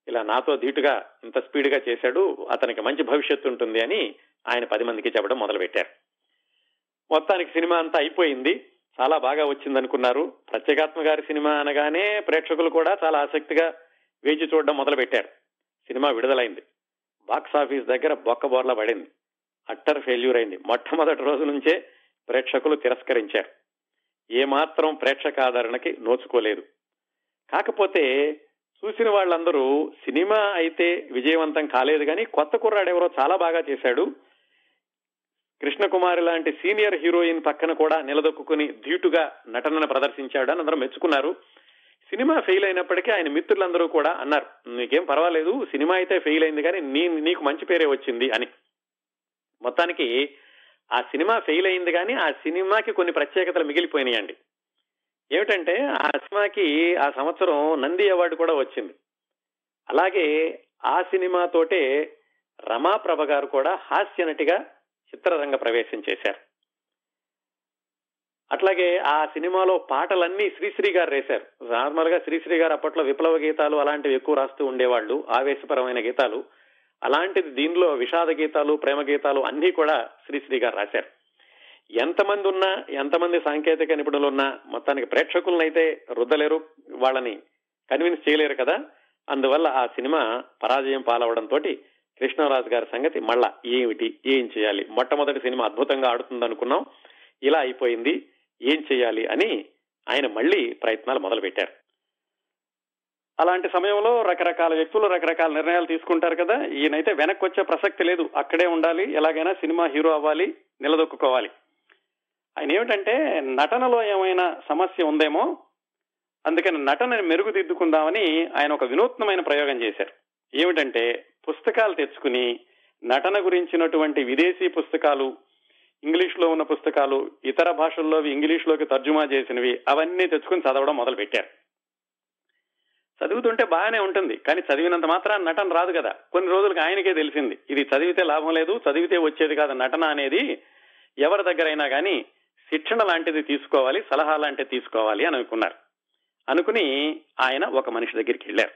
ఇలా నాతో ధీటుగా ఇంత స్పీడ్ గా చేశాడు, అతనికి మంచి భవిష్యత్తు ఉంటుంది అని ఆయన 10 మందికి చెప్పడం మొదలుపెట్టారు. మొత్తానికి సినిమా అంతా అయిపోయింది, చాలా బాగా వచ్చిందనుకున్నారు. ప్రత్యేకాత్మ గారి సినిమా అనగానే ప్రేక్షకులు కూడా చాలా ఆసక్తిగా వేచి చూడడం మొదలుపెట్టారు. సినిమా విడుదలైంది, బాక్సాఫీస్ దగ్గర బొక్కబోర్లా పడింది, అట్టర్ ఫెయిల్యూర్ అయింది. మొట్టమొదటి రోజు నుంచే ప్రేక్షకులు తిరస్కరించారు, ఏమాత్రం ప్రేక్షక ఆదరణకి నోచుకోలేదు. కాకపోతే చూసిన వాళ్ళందరూ సినిమా అయితే విజయవంతం కాలేదు కానీ కొత్త కుర్రాడెవరో చాలా బాగా చేశాడు, కృష్ణకుమారి లాంటి సీనియర్ హీరోయిన్ పక్కన కూడా నిలదొక్కుని ధీటుగా నటనను ప్రదర్శించాడు అని అందరూ మెచ్చుకున్నారు. సినిమా ఫెయిల్ అయినప్పటికీ ఆయన మిత్రులందరూ కూడా అన్నారు, నీకేం పర్వాలేదు, సినిమా అయితే ఫెయిల్ అయింది కానీ నీకు మంచి పేరే వచ్చింది అని. మొత్తానికి ఆ సినిమా ఫెయిల్ అయింది కానీ ఆ సినిమాకి కొన్ని ప్రత్యేకతలు మిగిలిపోయినాయండి. ఏమిటంటే ఆ సినిమాకి ఆ సంవత్సరం నంది అవార్డు కూడా వచ్చింది. అలాగే ఆ సినిమాతోటే రమాప్రభ గారు కూడా హాస్య నటిగా చిత్రరంగ ప్రవేశం చేశారు. అట్లాగే ఆ సినిమాలో పాటలన్నీ శ్రీశ్రీ గారు రాశారు. నార్మల్ గా శ్రీశ్రీ గారు అప్పట్లో విప్లవ గీతాలు అలాంటివి ఎక్కువ రాస్తూ ఉండేవాళ్ళు, ఆవేశపరమైన గీతాలు. అలాంటిది దీనిలో విషాద గీతాలు, ప్రేమ గీతాలు అన్ని కూడా శ్రీశ్రీ గారు రాశారు. ఎంతమంది ఉన్నా, ఎంతమంది సాంకేతిక నిపుణులు ఉన్నా మొత్తానికి ప్రేక్షకులనైతే రుద్దలేరు, వాళ్ళని కన్విన్స్ చేయలేరు కదా. అందువల్ల ఆ సినిమా పరాజయం పాలవడంతో కృష్ణరాజు గారి సంగతి మళ్ళా ఏమిటి, ఏం చేయాలి, మొట్టమొదటి సినిమా అద్భుతంగా ఆడుతుంది అనుకున్నాం, ఇలా అయిపోయింది, ఏం చేయాలి అని ఆయన మళ్లీ ప్రయత్నాలు మొదలుపెట్టారు. అలాంటి సమయంలో రకరకాల వ్యక్తులు రకరకాల నిర్ణయాలు తీసుకుంటారు కదా. ఈయనైతే వెనక్కి వచ్చే ప్రసక్తి లేదు, అక్కడే ఉండాలి, ఎలాగైనా సినిమా హీరో అవ్వాలి, నిలదొక్కుకోవాలి. ఆయన ఏమిటంటే నటనలో ఏమైనా సమస్య ఉందేమో, అందుకని నటనని మెరుగుదిద్దుకుందామని ఆయన ఒక వినూత్నమైన ప్రయోగం చేశారు. ఏమిటంటే పుస్తకాలు తెచ్చుకుని నటన గురించినటువంటి విదేశీ పుస్తకాలు, ఇంగ్లీష్లో ఉన్న పుస్తకాలు, ఇతర భాషల్లోవి ఇంగ్లీష్లోకి తర్జుమా చేసినవి అవన్నీ తెచ్చుకుని చదవడం మొదలుపెట్టారు. చదువుతుంటే బాగానే ఉంటుంది కానీ చదివినంత మాత్రాన్ని నటన రాదు కదా. కొన్ని రోజులకు ఆయనకే తెలిసింది, ఇది చదివితే లాభం లేదు, చదివితే వచ్చేది కాదు నటన అనేది. ఎవరి దగ్గరైనా కానీ శిక్షణ లాంటిది తీసుకోవాలి, సలహా లాంటిది తీసుకోవాలి అని అనుకున్నారు. అనుకుని ఆయన ఒక మనిషి దగ్గరికి వెళ్ళారు.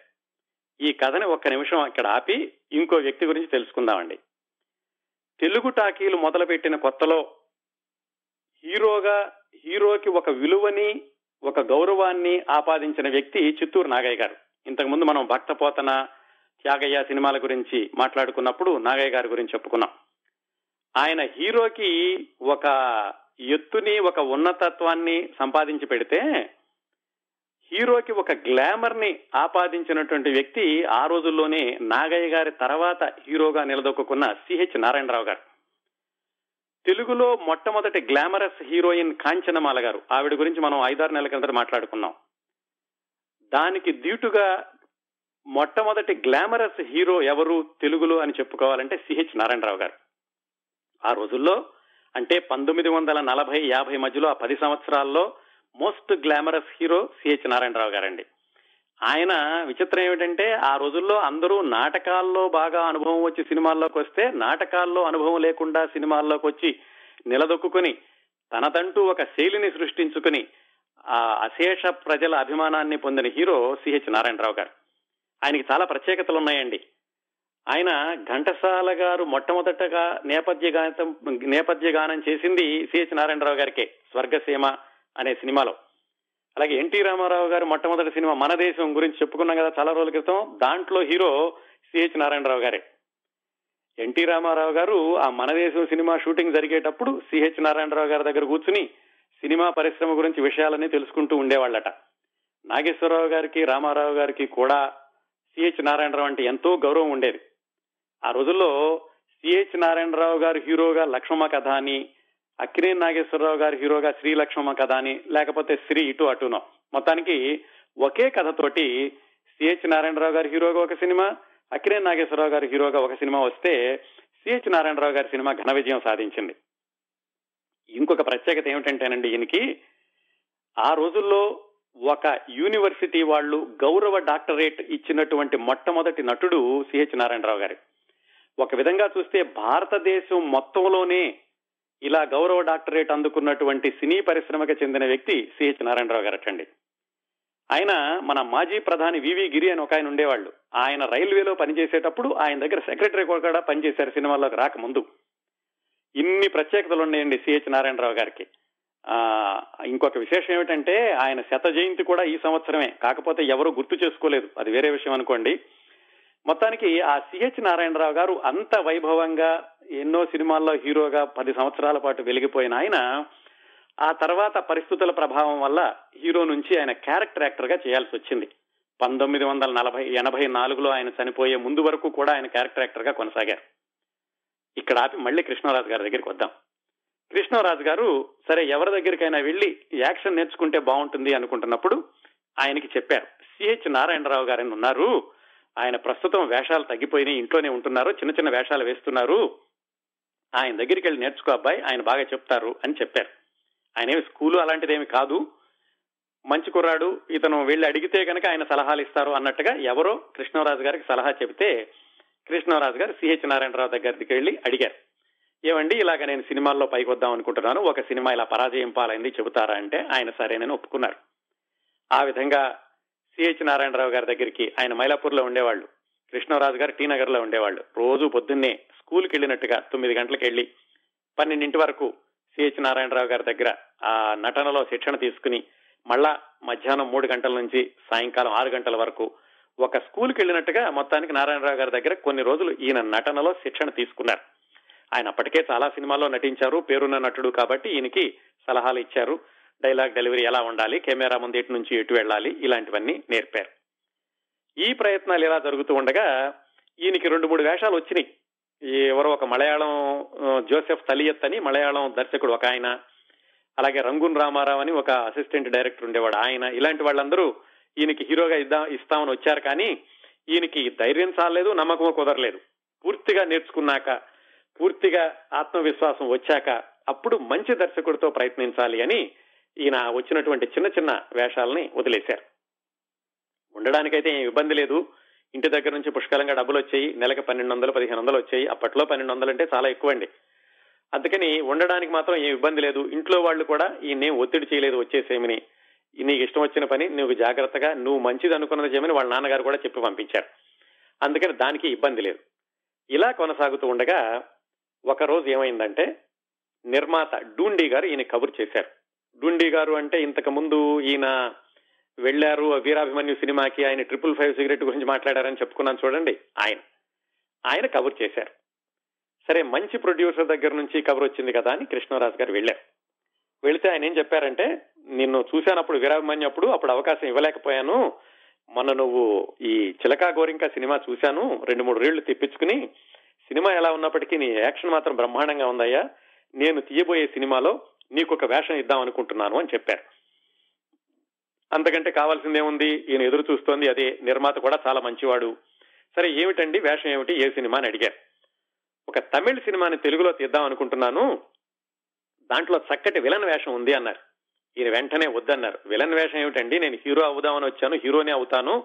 ఈ కథని ఒక్క నిమిషం అక్కడ ఆపి ఇంకో వ్యక్తి గురించి తెలుసుకుందామండి. తెలుగు టాకీలు మొదలుపెట్టిన కొత్తలో హీరోకి ఒక విలువని, ఒక గౌరవాన్ని ఆపాదించిన వ్యక్తి చిత్తూరు నాగయ్య గారు. ఇంతకుముందు మనం భక్తపోతన, త్యాగయ్య సినిమాల గురించి మాట్లాడుకున్నప్పుడు నాగయ్య గారి గురించి చెప్పుకున్నాం. ఆయన హీరోకి ఒక ఎత్తుని, ఒక ఉన్నతత్వాన్ని సంపాదించి పెడితే, హీరోకి ఒక గ్లామర్ ని ఆపాదించినటువంటి వ్యక్తి ఆ రోజుల్లోనే నాగయ్య గారి తర్వాత హీరోగా నిలదొక్కున్న సిహెచ్ నారాయణరావు గారు. తెలుగులో మొట్టమొదటి గ్లామరస్ హీరోయిన్ కాంచనమాల గారు, ఆవిడ గురించి మనం 5-6 నెలల కింద మాట్లాడుకున్నాం. దానికి ధీటుగా మొట్టమొదటి గ్లామరస్ హీరో ఎవరు తెలుగులో అని చెప్పుకోవాలంటే సిహెచ్ నారాయణరావు గారు. ఆ రోజుల్లో అంటే 1940-50 మధ్యలో, ఆ 10 సంవత్సరాల్లో most glamorous hero CH Narayana Rao గారండి. ఆయన విచిత్రం ఏమిటంటే ఆ రోజుల్లో అందరూ నాటకాల్లో బాగా అనుభవం వచ్చి సినిమాల్లోకి వస్తే, నాటకాల్లో అనుభవం లేకుండా సినిమాల్లోకి వచ్చి నిలదొక్కుని తనదంటూ ఒక శైలిని సృష్టించుకుని ఆ అశేష ప్రజల అభిమానాన్ని పొందిన హీరో సిహెచ్ నారాయణరావు గారు. ఆయనకి చాలా ప్రత్యేకతలు ఉన్నాయండి. ఆయన ఘంటసాల గారు మొట్టమొదటగా నేపథ్య గానం చేసింది సిహెచ్ నారాయణరావు గారికే, స్వర్గసీమ అనే సినిమాలో. అలాగే ఎన్టీ రామారావు గారు మొట్టమొదటి సినిమా మన దేశం గురించి చెప్పుకున్నాం కదా చాలా రోజుల క్రితం, దాంట్లో హీరో సిహెచ్ నారాయణరావు గారే. ఎన్టీ రామారావు గారు ఆ మన దేశం సినిమా షూటింగ్ జరిగేటప్పుడు సిహెచ్ నారాయణరావు గారి దగ్గర కూర్చుని సినిమా పరిశ్రమ గురించి విషయాలన్నీ తెలుసుకుంటూ ఉండేవాళ్ళట. నాగేశ్వరరావు గారికి, రామారావు గారికి కూడా సిహెచ్ నారాయణరావు అంటే ఎంతో గౌరవం ఉండేది. ఆ రోజుల్లో సిహెచ్ నారాయణరావు గారు హీరోగా లక్ష్మమ్మ కథ అని, అక్కినేని నాగేశ్వరరావు గారు హీరోగా శ్రీ లక్ష్మమ్మ కథ అని, లేకపోతే శ్రీ ఇటు అటునో, మొత్తానికి ఒకే కథతోటి సిహెచ్ నారాయణరావు గారు హీరోగా ఒక సినిమా, అక్కినేని నాగేశ్వరరావు గారు హీరోగా ఒక సినిమా వస్తే సిహెచ్ నారాయణరావు గారి సినిమా ఘన విజయం సాధించింది. ఇంకొక ప్రత్యేకత ఏమిటంటేనండి, ఈయనకి ఆ రోజుల్లో ఒక యూనివర్సిటీ వాళ్ళు గౌరవ డాక్టరేట్ ఇచ్చినటువంటి మొట్టమొదటి నటుడు సిహెచ్ నారాయణరావు గారు. ఒక విధంగా చూస్తే భారతదేశం మొత్తంలోనే ఇలా గౌరవ డాక్టరేట్ అందుకున్నటువంటి సినీ పరిశ్రమకి చెందిన వ్యక్తి సిహెచ్ నారాయణరావు గారటండి. ఆయన మన మాజీ ప్రధాని వివి గిరి అని ఒక ఆయన ఉండేవాళ్ళు. ఆయన రైల్వేలో పనిచేసేటప్పుడు ఆయన దగ్గర సెక్రటరీ కూడా పనిచేశారు సినిమాల్లోకి రాకముందు. ఇన్ని ప్రత్యేకతలు ఉన్నాయండి సిహెచ్ నారాయణరావు గారికి. ఇంకొక విశేషం ఏమిటంటే ఆయన శత జయంతి కూడా ఈ సంవత్సరమే, కాకపోతే ఎవరూ గుర్తు చేసుకోలేదు, అది వేరే విషయం అనుకోండి. మొత్తానికి ఆ సిహెచ్ నారాయణరావు గారు అంత వైభవంగా ఎన్నో సినిమాల్లో హీరోగా 10 సంవత్సరాల పాటు వెలిగిపోయిన ఆయన ఆ తర్వాత పరిస్థితుల ప్రభావం వల్ల హీరో నుంచి ఆయన క్యారెక్టర్ యాక్టర్ గా చేయాల్సి వచ్చింది. 1984లో ఆయన చనిపోయే ముందు వరకు కూడా ఆయన క్యారెక్టర్ యాక్టర్ గా కొనసాగారు. ఇక్కడ ఆపి మళ్ళీ కృష్ణరాజు గారి దగ్గరికి వద్దాం. కృష్ణరాజు గారు సరే ఎవరి దగ్గరికైనా వెళ్లి యాక్షన్ నేర్చుకుంటే బాగుంటుంది అనుకుంటున్నప్పుడు ఆయనకి చెప్పారు, సిహెచ్ నారాయణరావు గారు ఉన్నారు, ఆయన ప్రస్తుతం వేషాలు తగ్గిపోయినాయి, ఇంట్లోనే ఉంటున్నారు, చిన్న చిన్న వేషాలు వేస్తున్నారు, ఆయన దగ్గరికి వెళ్ళి నేర్చుకో అబ్బాయి, ఆయన బాగా చెప్తారు అని చెప్పారు. ఆయనేమి స్కూలు అలాంటిదేమి కాదు, మంచి కుర్రాడు, ఇతను వెళ్ళి అడిగితే కనుక ఆయన సలహాలు ఇస్తారు అన్నట్టుగా ఎవరో కృష్ణరాజు గారికి సలహా చెబితే కృష్ణరాజు గారు సిహెచ్ నారాయణరావు దగ్గరికి వెళ్ళి అడిగారు, ఏమండి ఇలాగ నేను సినిమాల్లో పైకి వద్దాం అనుకుంటున్నాను, ఒక సినిమా ఇలా పరాజయం పాలైంది చెబుతారా అంటే ఆయన సరేనని ఒప్పుకున్నారు. ఆ విధంగా సిహెచ్ నారాయణరావు గారి దగ్గరికి, ఆయన మైలాపూర్లో ఉండేవాళ్ళు, కృష్ణరాజు గారు టీనగర్ లో ఉండేవాళ్ళు, రోజు పొద్దున్నే స్కూల్కి వెళ్ళినట్టుగా 9 గంటలకు వెళ్ళి 12 వరకు సిహెచ్ నారాయణరావు గారి దగ్గర ఆ నటనలో శిక్షణ తీసుకుని మళ్ళా మధ్యాహ్నం 3 గంటల నుంచి సాయంకాలం 6 గంటల వరకు ఒక స్కూల్కి వెళ్ళినట్టుగా మొత్తానికి నారాయణరావు గారి దగ్గర కొన్ని రోజులు ఈయన నటనలో శిక్షణ తీసుకున్నారు. ఆయన అప్పటికే చాలా సినిమాల్లో నటించారు, పేరున్న నటుడు కాబట్టి ఈయనకి సలహాలు ఇచ్చారు, డైలాగ్ డెలివరీ ఎలా ఉండాలి, కెమెరా ముందు ఎటు నుంచి ఎటు వెళ్ళాలి, ఇలాంటివన్నీ నేర్పారు. ఈ ప్రయత్నాలు ఎలా జరుగుతూ ఉండగా ఈయనకి 2-3 వేషాలు వచ్చినాయి. ఎవరో ఒక మలయాళం జోసెఫ్ తలియత్ అని మలయాళం దర్శకుడు ఒక ఆయన, అలాగే రంగున్ రామారావు అని ఒక అసిస్టెంట్ డైరెక్టర్ ఉండేవాడు ఆయన, ఇలాంటి వాళ్ళందరూ ఈయనకి హీరోగా ఇస్తామని వచ్చారు. కానీ ఈయనకి ధైర్యం చాలలేదు, నమ్మకం కుదరలేదు. పూర్తిగా నేర్చుకున్నాక, పూర్తిగా ఆత్మవిశ్వాసం వచ్చాక అప్పుడు మంచి దర్శకుడితో ప్రయత్నించాలి అని ఈయన వచ్చినటువంటి చిన్న చిన్న వేషాలని వదిలేశారు. ఉండడానికైతే ఏం ఇబ్బంది లేదు, ఇంటి దగ్గర నుంచి పుష్కలంగా డబ్బులు వచ్చాయి, నెలకు 1200-1500 వచ్చాయి. అప్పట్లో 1200 అంటే చాలా ఎక్కువ అండి. అందుకని ఉండడానికి మాత్రం ఏం ఇబ్బంది లేదు. ఇంట్లో వాళ్ళు కూడా ఈయన్నేం ఒత్తిడి చేయలేదు, వచ్చేసేమని, నీకు ఇష్టం వచ్చిన పని, నువ్వు జాగ్రత్తగా, నువ్వు మంచిది అనుకున్నది చేయమని వాళ్ళ నాన్నగారు కూడా చెప్పి పంపించారు. అందుకని దానికి ఇబ్బంది లేదు. ఇలా కొనసాగుతూ ఉండగా ఒకరోజు ఏమైందంటే నిర్మాత డూండి గారు ఈయన కబురు చేశారు. డూండి గారు అంటే ఇంతకు ముందు ఈయన వెళ్లారు వీరాభిమన్యు సినిమాకి, ఆయన 555 సిగరెట్ గురించి మాట్లాడారని చెప్పుకున్నాను చూడండి, ఆయన కబురు చేశారు. సరే మంచి ప్రొడ్యూసర్ దగ్గర నుంచి కబురు వచ్చింది కదా అని కృష్ణరాజు గారు వెళ్ళారు. వెళితే ఆయన ఏం చెప్పారంటే, నిన్ను చూశానప్పుడు వీరాభిమన్యు అప్పుడు అవకాశం ఇవ్వలేకపోయాను, మొన్న నువ్వు ఈ చిలకా గోరింక సినిమా చూశాను, 2-3 రీళ్లు తెప్పించుకుని, సినిమా ఎలా ఉన్నప్పటికీ నీ యాక్షన్ మాత్రం బ్రహ్మాండంగా ఉందయ్యా, నేను తీయబోయే సినిమాలో నీకు ఒక వేషం ఇద్దాం అనుకుంటున్నాను అని చెప్పారు. అంతకంటే కావాల్సిందేముంది, ఈయన ఎదురు చూస్తోంది అదే, నిర్మాత కూడా చాలా మంచివాడు. సరే ఏమిటండి వేషం, ఏమిటి, ఏ సినిమా అని అడిగారు. ఒక తమిళ సినిమాని తెలుగులో తీద్దాం అనుకుంటున్నాను, దాంట్లో చక్కటి విలన్ వేషం ఉంది అన్నారు. ఈయన వెంటనే వద్దన్నారు. విలన్ వేషం ఏమిటండి, నేను హీరో అవుదామని వచ్చాను, హీరోనే అవుతాను,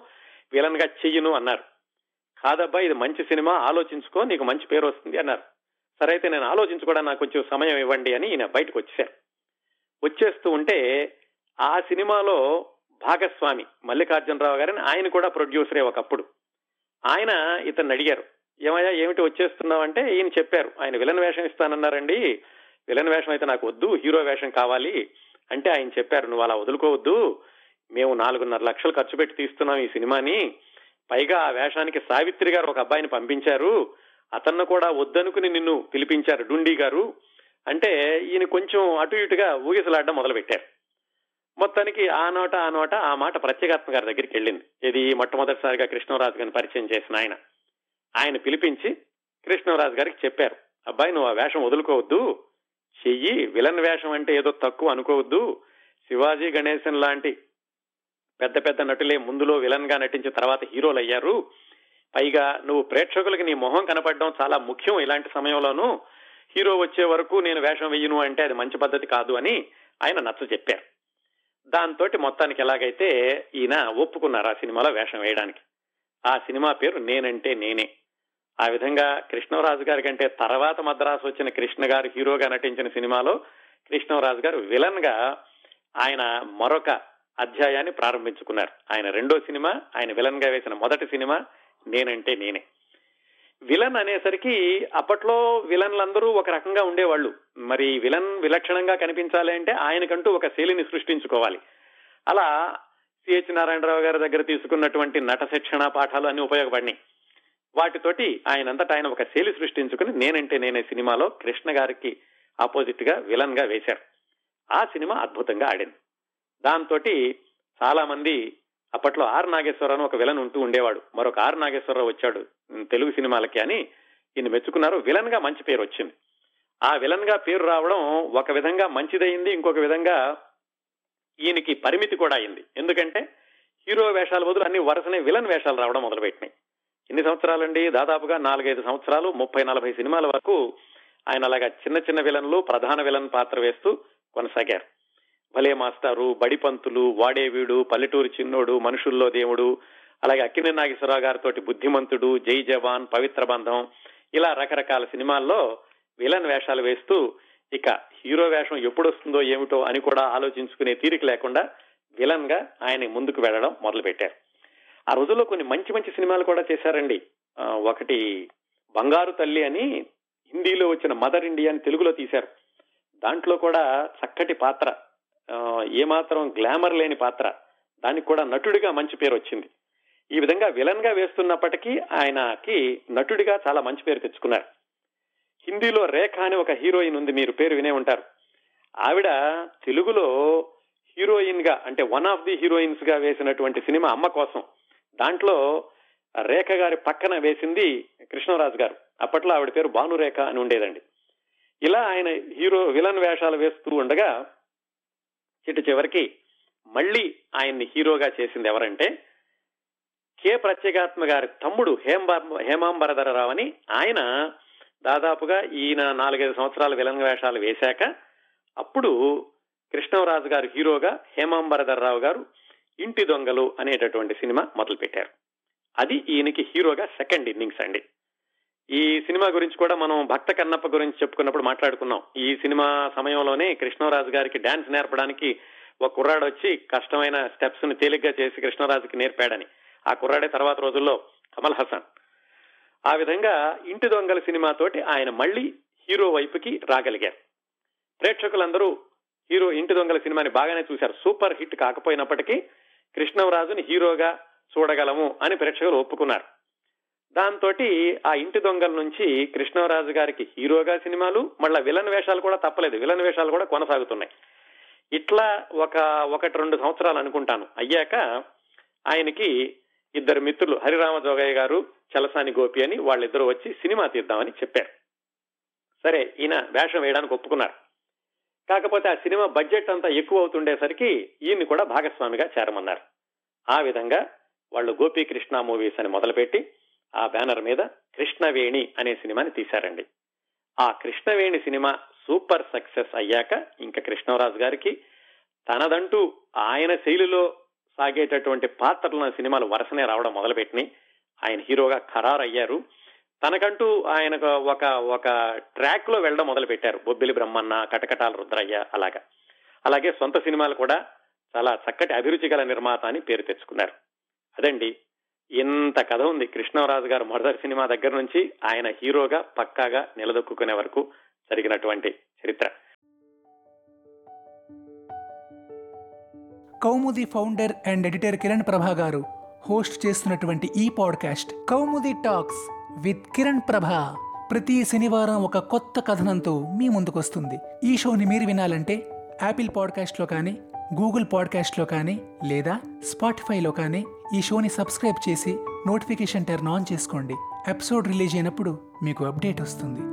విలన్ గా చెయ్యను అన్నారు. కాదబ్బా, ఇది మంచి సినిమా, ఆలోచించుకో, నీకు మంచి పేరు వస్తుంది అన్నారు. సరే అయితే నేను ఆలోచించుకోవడానికి నాకు కొంచెం సమయం ఇవ్వండి అని ఈయన బయటకు వచ్చేశారు. వచ్చేస్తూ ఉంటే ఆ సినిమాలో భాగస్వామి మల్లికార్జునరావు గారిని, ఆయన కూడా ప్రొడ్యూసరే ఒకప్పుడు. ఆయన ఇతన్ని అడిగారు, ఏమయ్యా ఏమిటి వచ్చేస్తున్నావు అంటే ఈయన చెప్పారు, ఆయన విలన్ వేషం ఇస్తానన్నారండి, విలన్ వేషం అయితే నాకు వద్దు, హీరో వేషం కావాలి అంటే ఆయన చెప్పారు, నువ్వు అలా వదులుకోవద్దు, మేము 4.5 లక్షలు ఖర్చు పెట్టి తీస్తున్నాం ఈ సినిమాని, పైగా ఆ వేషానికి సావిత్రి గారు ఒక అబ్బాయిని పంపించారు, అతన్ని కూడా వద్దనుకుని నిన్ను పిలిపించారు డూండి గారు అంటే ఈయన కొంచెం అటు ఇటుగా ఊగిసలాడడం మొదలుపెట్టారు. మొత్తానికి ఆ నోట ఆ మాట ప్రత్యేకాత్మ గారి దగ్గరికి వెళ్ళింది. ఇది మొట్టమొదటిసారిగా కృష్ణరాజు గారిని పరిచయం చేసిన ఆయన పిలిపించి కృష్ణరాజు గారికి చెప్పారు, అబ్బాయి నువ్వు ఆ వేషం వదులుకోవద్దు, చెయ్యి, విలన్ వేషం అంటే ఏదో తక్కువ అనుకోవద్దు, శివాజీ గణేశన్ లాంటి పెద్ద పెద్ద నటులే ముందులో విలన్ గా నటించి తర్వాత హీరోలు అయ్యారు, పైగా నువ్వు ప్రేక్షకులకి నీ మొహం కనపడడం చాలా ముఖ్యం, ఇలాంటి సమయంలోనూ హీరో వచ్చే వరకు నేను వేషం వెయ్యను అంటే అది మంచి పద్ధతి కాదు అని ఆయన నచ్చ చెప్పారు. దాంతో మొత్తానికి ఎలాగైతే ఈయన ఒప్పుకున్నారు ఆ సినిమాలో వేషం వేయడానికి. ఆ సినిమా పేరు నేనంటే నేనే. ఆ విధంగా కృష్ణరాజు గారి కంటే తర్వాత మద్రాసు వచ్చిన కృష్ణ గారు హీరోగా నటించిన సినిమాలో కృష్ణరాజు గారు విలన్ గా ఆయన మరొక అధ్యాయాన్ని ప్రారంభించుకున్నారు. ఆయన రెండో సినిమా, ఆయన విలన్ గా వేసిన మొదటి సినిమా నేనంటే నేనే. విలన్ అనేసరికి అప్పట్లో విలన్లందరూ ఒక రకంగా ఉండేవాళ్ళు. మరి విలన్ విలక్షణంగా కనిపించాలి అంటే ఆయనకంటూ ఒక శైలిని సృష్టించుకోవాలి. అలా సిహెచ్ నారాయణరావు గారి దగ్గర తీసుకున్నటువంటి నట శిక్షణ పాఠాలు అన్ని ఉపయోగపడినాయి. వాటితోటి ఆయనంతటా ఆయన ఒక శైలి సృష్టించుకుని నేనంటే నేనే సినిమాలో కృష్ణ గారికి ఆపోజిట్ గా విలన్ గా వేశారు. ఆ సినిమా అద్భుతంగా ఆడింది. దాంతో చాలా మంది, అప్పట్లో ఆర్ నాగేశ్వరరావు ఒక విలన్ ఉంటూ ఉండేవాడు, మరొక ఆర్ నాగేశ్వరరావు వచ్చాడు తెలుగు సినిమాలకి అని ఈయన మెచ్చుకున్నారు. విలన్ గా మంచి పేరు వచ్చింది. ఆ విలన్ గా పేరు రావడం ఒక విధంగా మంచిదైంది, ఇంకొక విధంగా ఈయనకి పరిమితి కూడా అయింది. ఎందుకంటే హీరో వేషాల బదులు అన్ని వరుసనే విలన్ వేషాలు రావడం మొదలుపెట్టినాయి. ఎన్ని సంవత్సరాలండి, దాదాపుగా 4-5 సంవత్సరాలు 30-40 సినిమాల వరకు ఆయన అలాగా చిన్న చిన్న విలన్లు, ప్రధాన విలన్ పాత్ర వేస్తూ కొనసాగారు. భలే మాస్టారు, బడిపంతులు, వాడేవీడు, పల్లెటూరు చిన్నోడు, మనుషుల్లో దేవుడు, అలాగే అక్కినేని నాగేశ్వరరావు గారితో బుద్ధిమంతుడు, జై జవాన్, పవిత్ర బంధం, ఇలా రకరకాల సినిమాల్లో విలన్ వేషాలు వేస్తూ ఇక హీరో వేషం ఎప్పుడొస్తుందో ఏమిటో అని కూడా ఆలోచించుకునే తీరిక లేకుండా విలన్ గా ఆయన ముందుకు వెళ్లడం మొదలుపెట్టారు. ఆ రోజుల్లో కొన్ని మంచి మంచి సినిమాలు కూడా చేశారండి. ఒకటి బంగారు తల్లి అని హిందీలో వచ్చిన మదర్ ఇండియా అని తెలుగులో తీశారు. దాంట్లో కూడా చక్కటి పాత్ర, ఏమాత్రం గ్లామర్ లేని పాత్ర, దానికి కూడా నటుడిగా మంచి పేరు వచ్చింది. ఈ విధంగా విలన్ గా వేస్తున్నప్పటికీ ఆయనకి నటుడిగా చాలా మంచి పేరు తెచ్చుకున్నారు. హిందీలో రేఖ అని ఒక హీరోయిన్ ఉంది, మీరు పేరు వినే ఉంటారు. ఆవిడ తెలుగులో హీరోయిన్ గా అంటే వన్ ఆఫ్ ది హీరోయిన్స్ గా వేసినటువంటి సినిమా అమ్మ కోసం, దాంట్లో రేఖ గారి పక్కన వేసింది కృష్ణరాజు గారు. అప్పట్లో ఆవిడ పేరు భానురేఖ అని ఉండేదండి. ఇలా ఆయన హీరో విలన్ వేషాలు వేస్తూ ఉండగా చిట్టు చివరికి మళ్లీ ఆయన్ని హీరోగా చేసింది ఎవరంటే కే ప్రత్యేకాత్మ గారి తమ్ముడు హేమాంబరధరరావు అని. ఆయన దాదాపుగా ఈయన 4-5 సంవత్సరాలు విలన్ వేషాలు వేశాక అప్పుడు కృష్ణరాజు గారు హీరోగా, హేమాంబరధరరావు గారు ఇంటి దొంగలు అనేటటువంటి సినిమా మొదలుపెట్టారు. అది ఈయనకి హీరోగా సెకండ్ ఇన్నింగ్స్ అండి. ఈ సినిమా గురించి కూడా మనం భక్త కన్నప్ప గురించి చెప్పుకున్నప్పుడు మాట్లాడుకున్నాం. ఈ సినిమా సమయంలోనే కృష్ణరాజు గారికి డాన్స్ నేర్పడానికి ఒక కుర్రాడు వచ్చి కష్టమైన స్టెప్స్ ని తేలిగ్గా చేసి కృష్ణరాజుకి నేర్పాడని. ఆ కుర్రాడే తర్వాత రోజుల్లో కమల్ హసన్. ఆ విధంగా ఇంటి దొంగల సినిమాతోటి ఆయన మళ్లీ హీరో వైపుకి రాగలిగారు. ప్రేక్షకులందరూ హీరో ఇంటి దొంగల సినిమాని బాగానే చూశారు. సూపర్ హిట్ కాకపోయినప్పటికీ కృష్ణరాజుని హీరోగా చూడగలము అని ప్రేక్షకులు ఒప్పుకున్నారు. దాంతో ఆ ఇంటి దొంగల నుంచి కృష్ణరాజు గారికి హీరోగా సినిమాలు, మళ్ళా విలన్ వేషాలు కూడా తప్పలేదు, విలన్ వేషాలు కూడా కొనసాగుతున్నాయి. ఇట్లా 1-2 సంవత్సరాలు అనుకుంటాను అయ్యాక ఆయనకి ఇద్దరు మిత్రులు హరిరామ జోగయ్య గారు, చలసాని గోపి అని, వాళ్ళిద్దరూ వచ్చి సినిమా తీద్దామని చెప్పారు. సరే, ఈయన వేషం వేయడానికి ఒప్పుకున్నారు. కాకపోతే ఆ సినిమా బడ్జెట్ అంతా ఎక్కువ అవుతుండేసరికి ఈయన్ని కూడా భాగస్వామిగా చేరమన్నారు. ఆ విధంగా వాళ్ళు గోపి కృష్ణ మూవీస్ అని మొదలుపెట్టి ఆ బ్యానర్ మీద కృష్ణవేణి అనే సినిమాని తీశారండి. ఆ కృష్ణవేణి సినిమా సూపర్ సక్సెస్ అయ్యాక ఇంకా కృష్ణరాజు గారికి తనదంటూ ఆయన శైలిలో సాగేటటువంటి పాత్రలు సినిమాలు వరుసనే రావడం మొదలుపెట్టినాయి. ఆయన హీరోగా ఖరారయ్యారు. తనకంటూ ఆయన ఒక ఒక ట్రాక్ లో వెళ్ళడం మొదలుపెట్టారు. బొబ్బిలి బ్రహ్మన్న, కటకటాల రుద్రయ్య, అలాగే సొంత సినిమాలు కూడా చాలా చక్కటి అభిరుచి గల నిర్మాత అని పేరు తెచ్చుకున్నారు. అదండి, ఇంత కథ ఉంది. కృష్ణరాజు గారు మొదటి సినిమా దగ్గర నుంచి ఆయన హీరోగా పక్కాగా నిలదొక్కునే వరకు జరిగినటువంటి చరిత్ర. Koumudi founder and editor Kiran Prabha గారు హోస్ట్ చేస్తున్నటువంటి ఈ podcast Koumudi talks with Kiran Prabha ప్రతి శనివారం ఒక కొత్త కథనంతో మీ ముందుకు వస్తుంది. ఈ షోని మీరు వినాలంటే యాపిల్ పాడ్కాస్ట్లో కానీ, గూగుల్ పాడ్కాస్ట్లో కానీ, లేదా స్పాటిఫైలో కానీ ఈ షోని సబ్స్క్రైబ్ చేసి నోటిఫికేషన్ టర్న్ ఆన్ చేసుకోండి. ఎపిసోడ్ రిలీజ్ అయినప్పుడు మీకు అప్డేట్ వస్తుంది.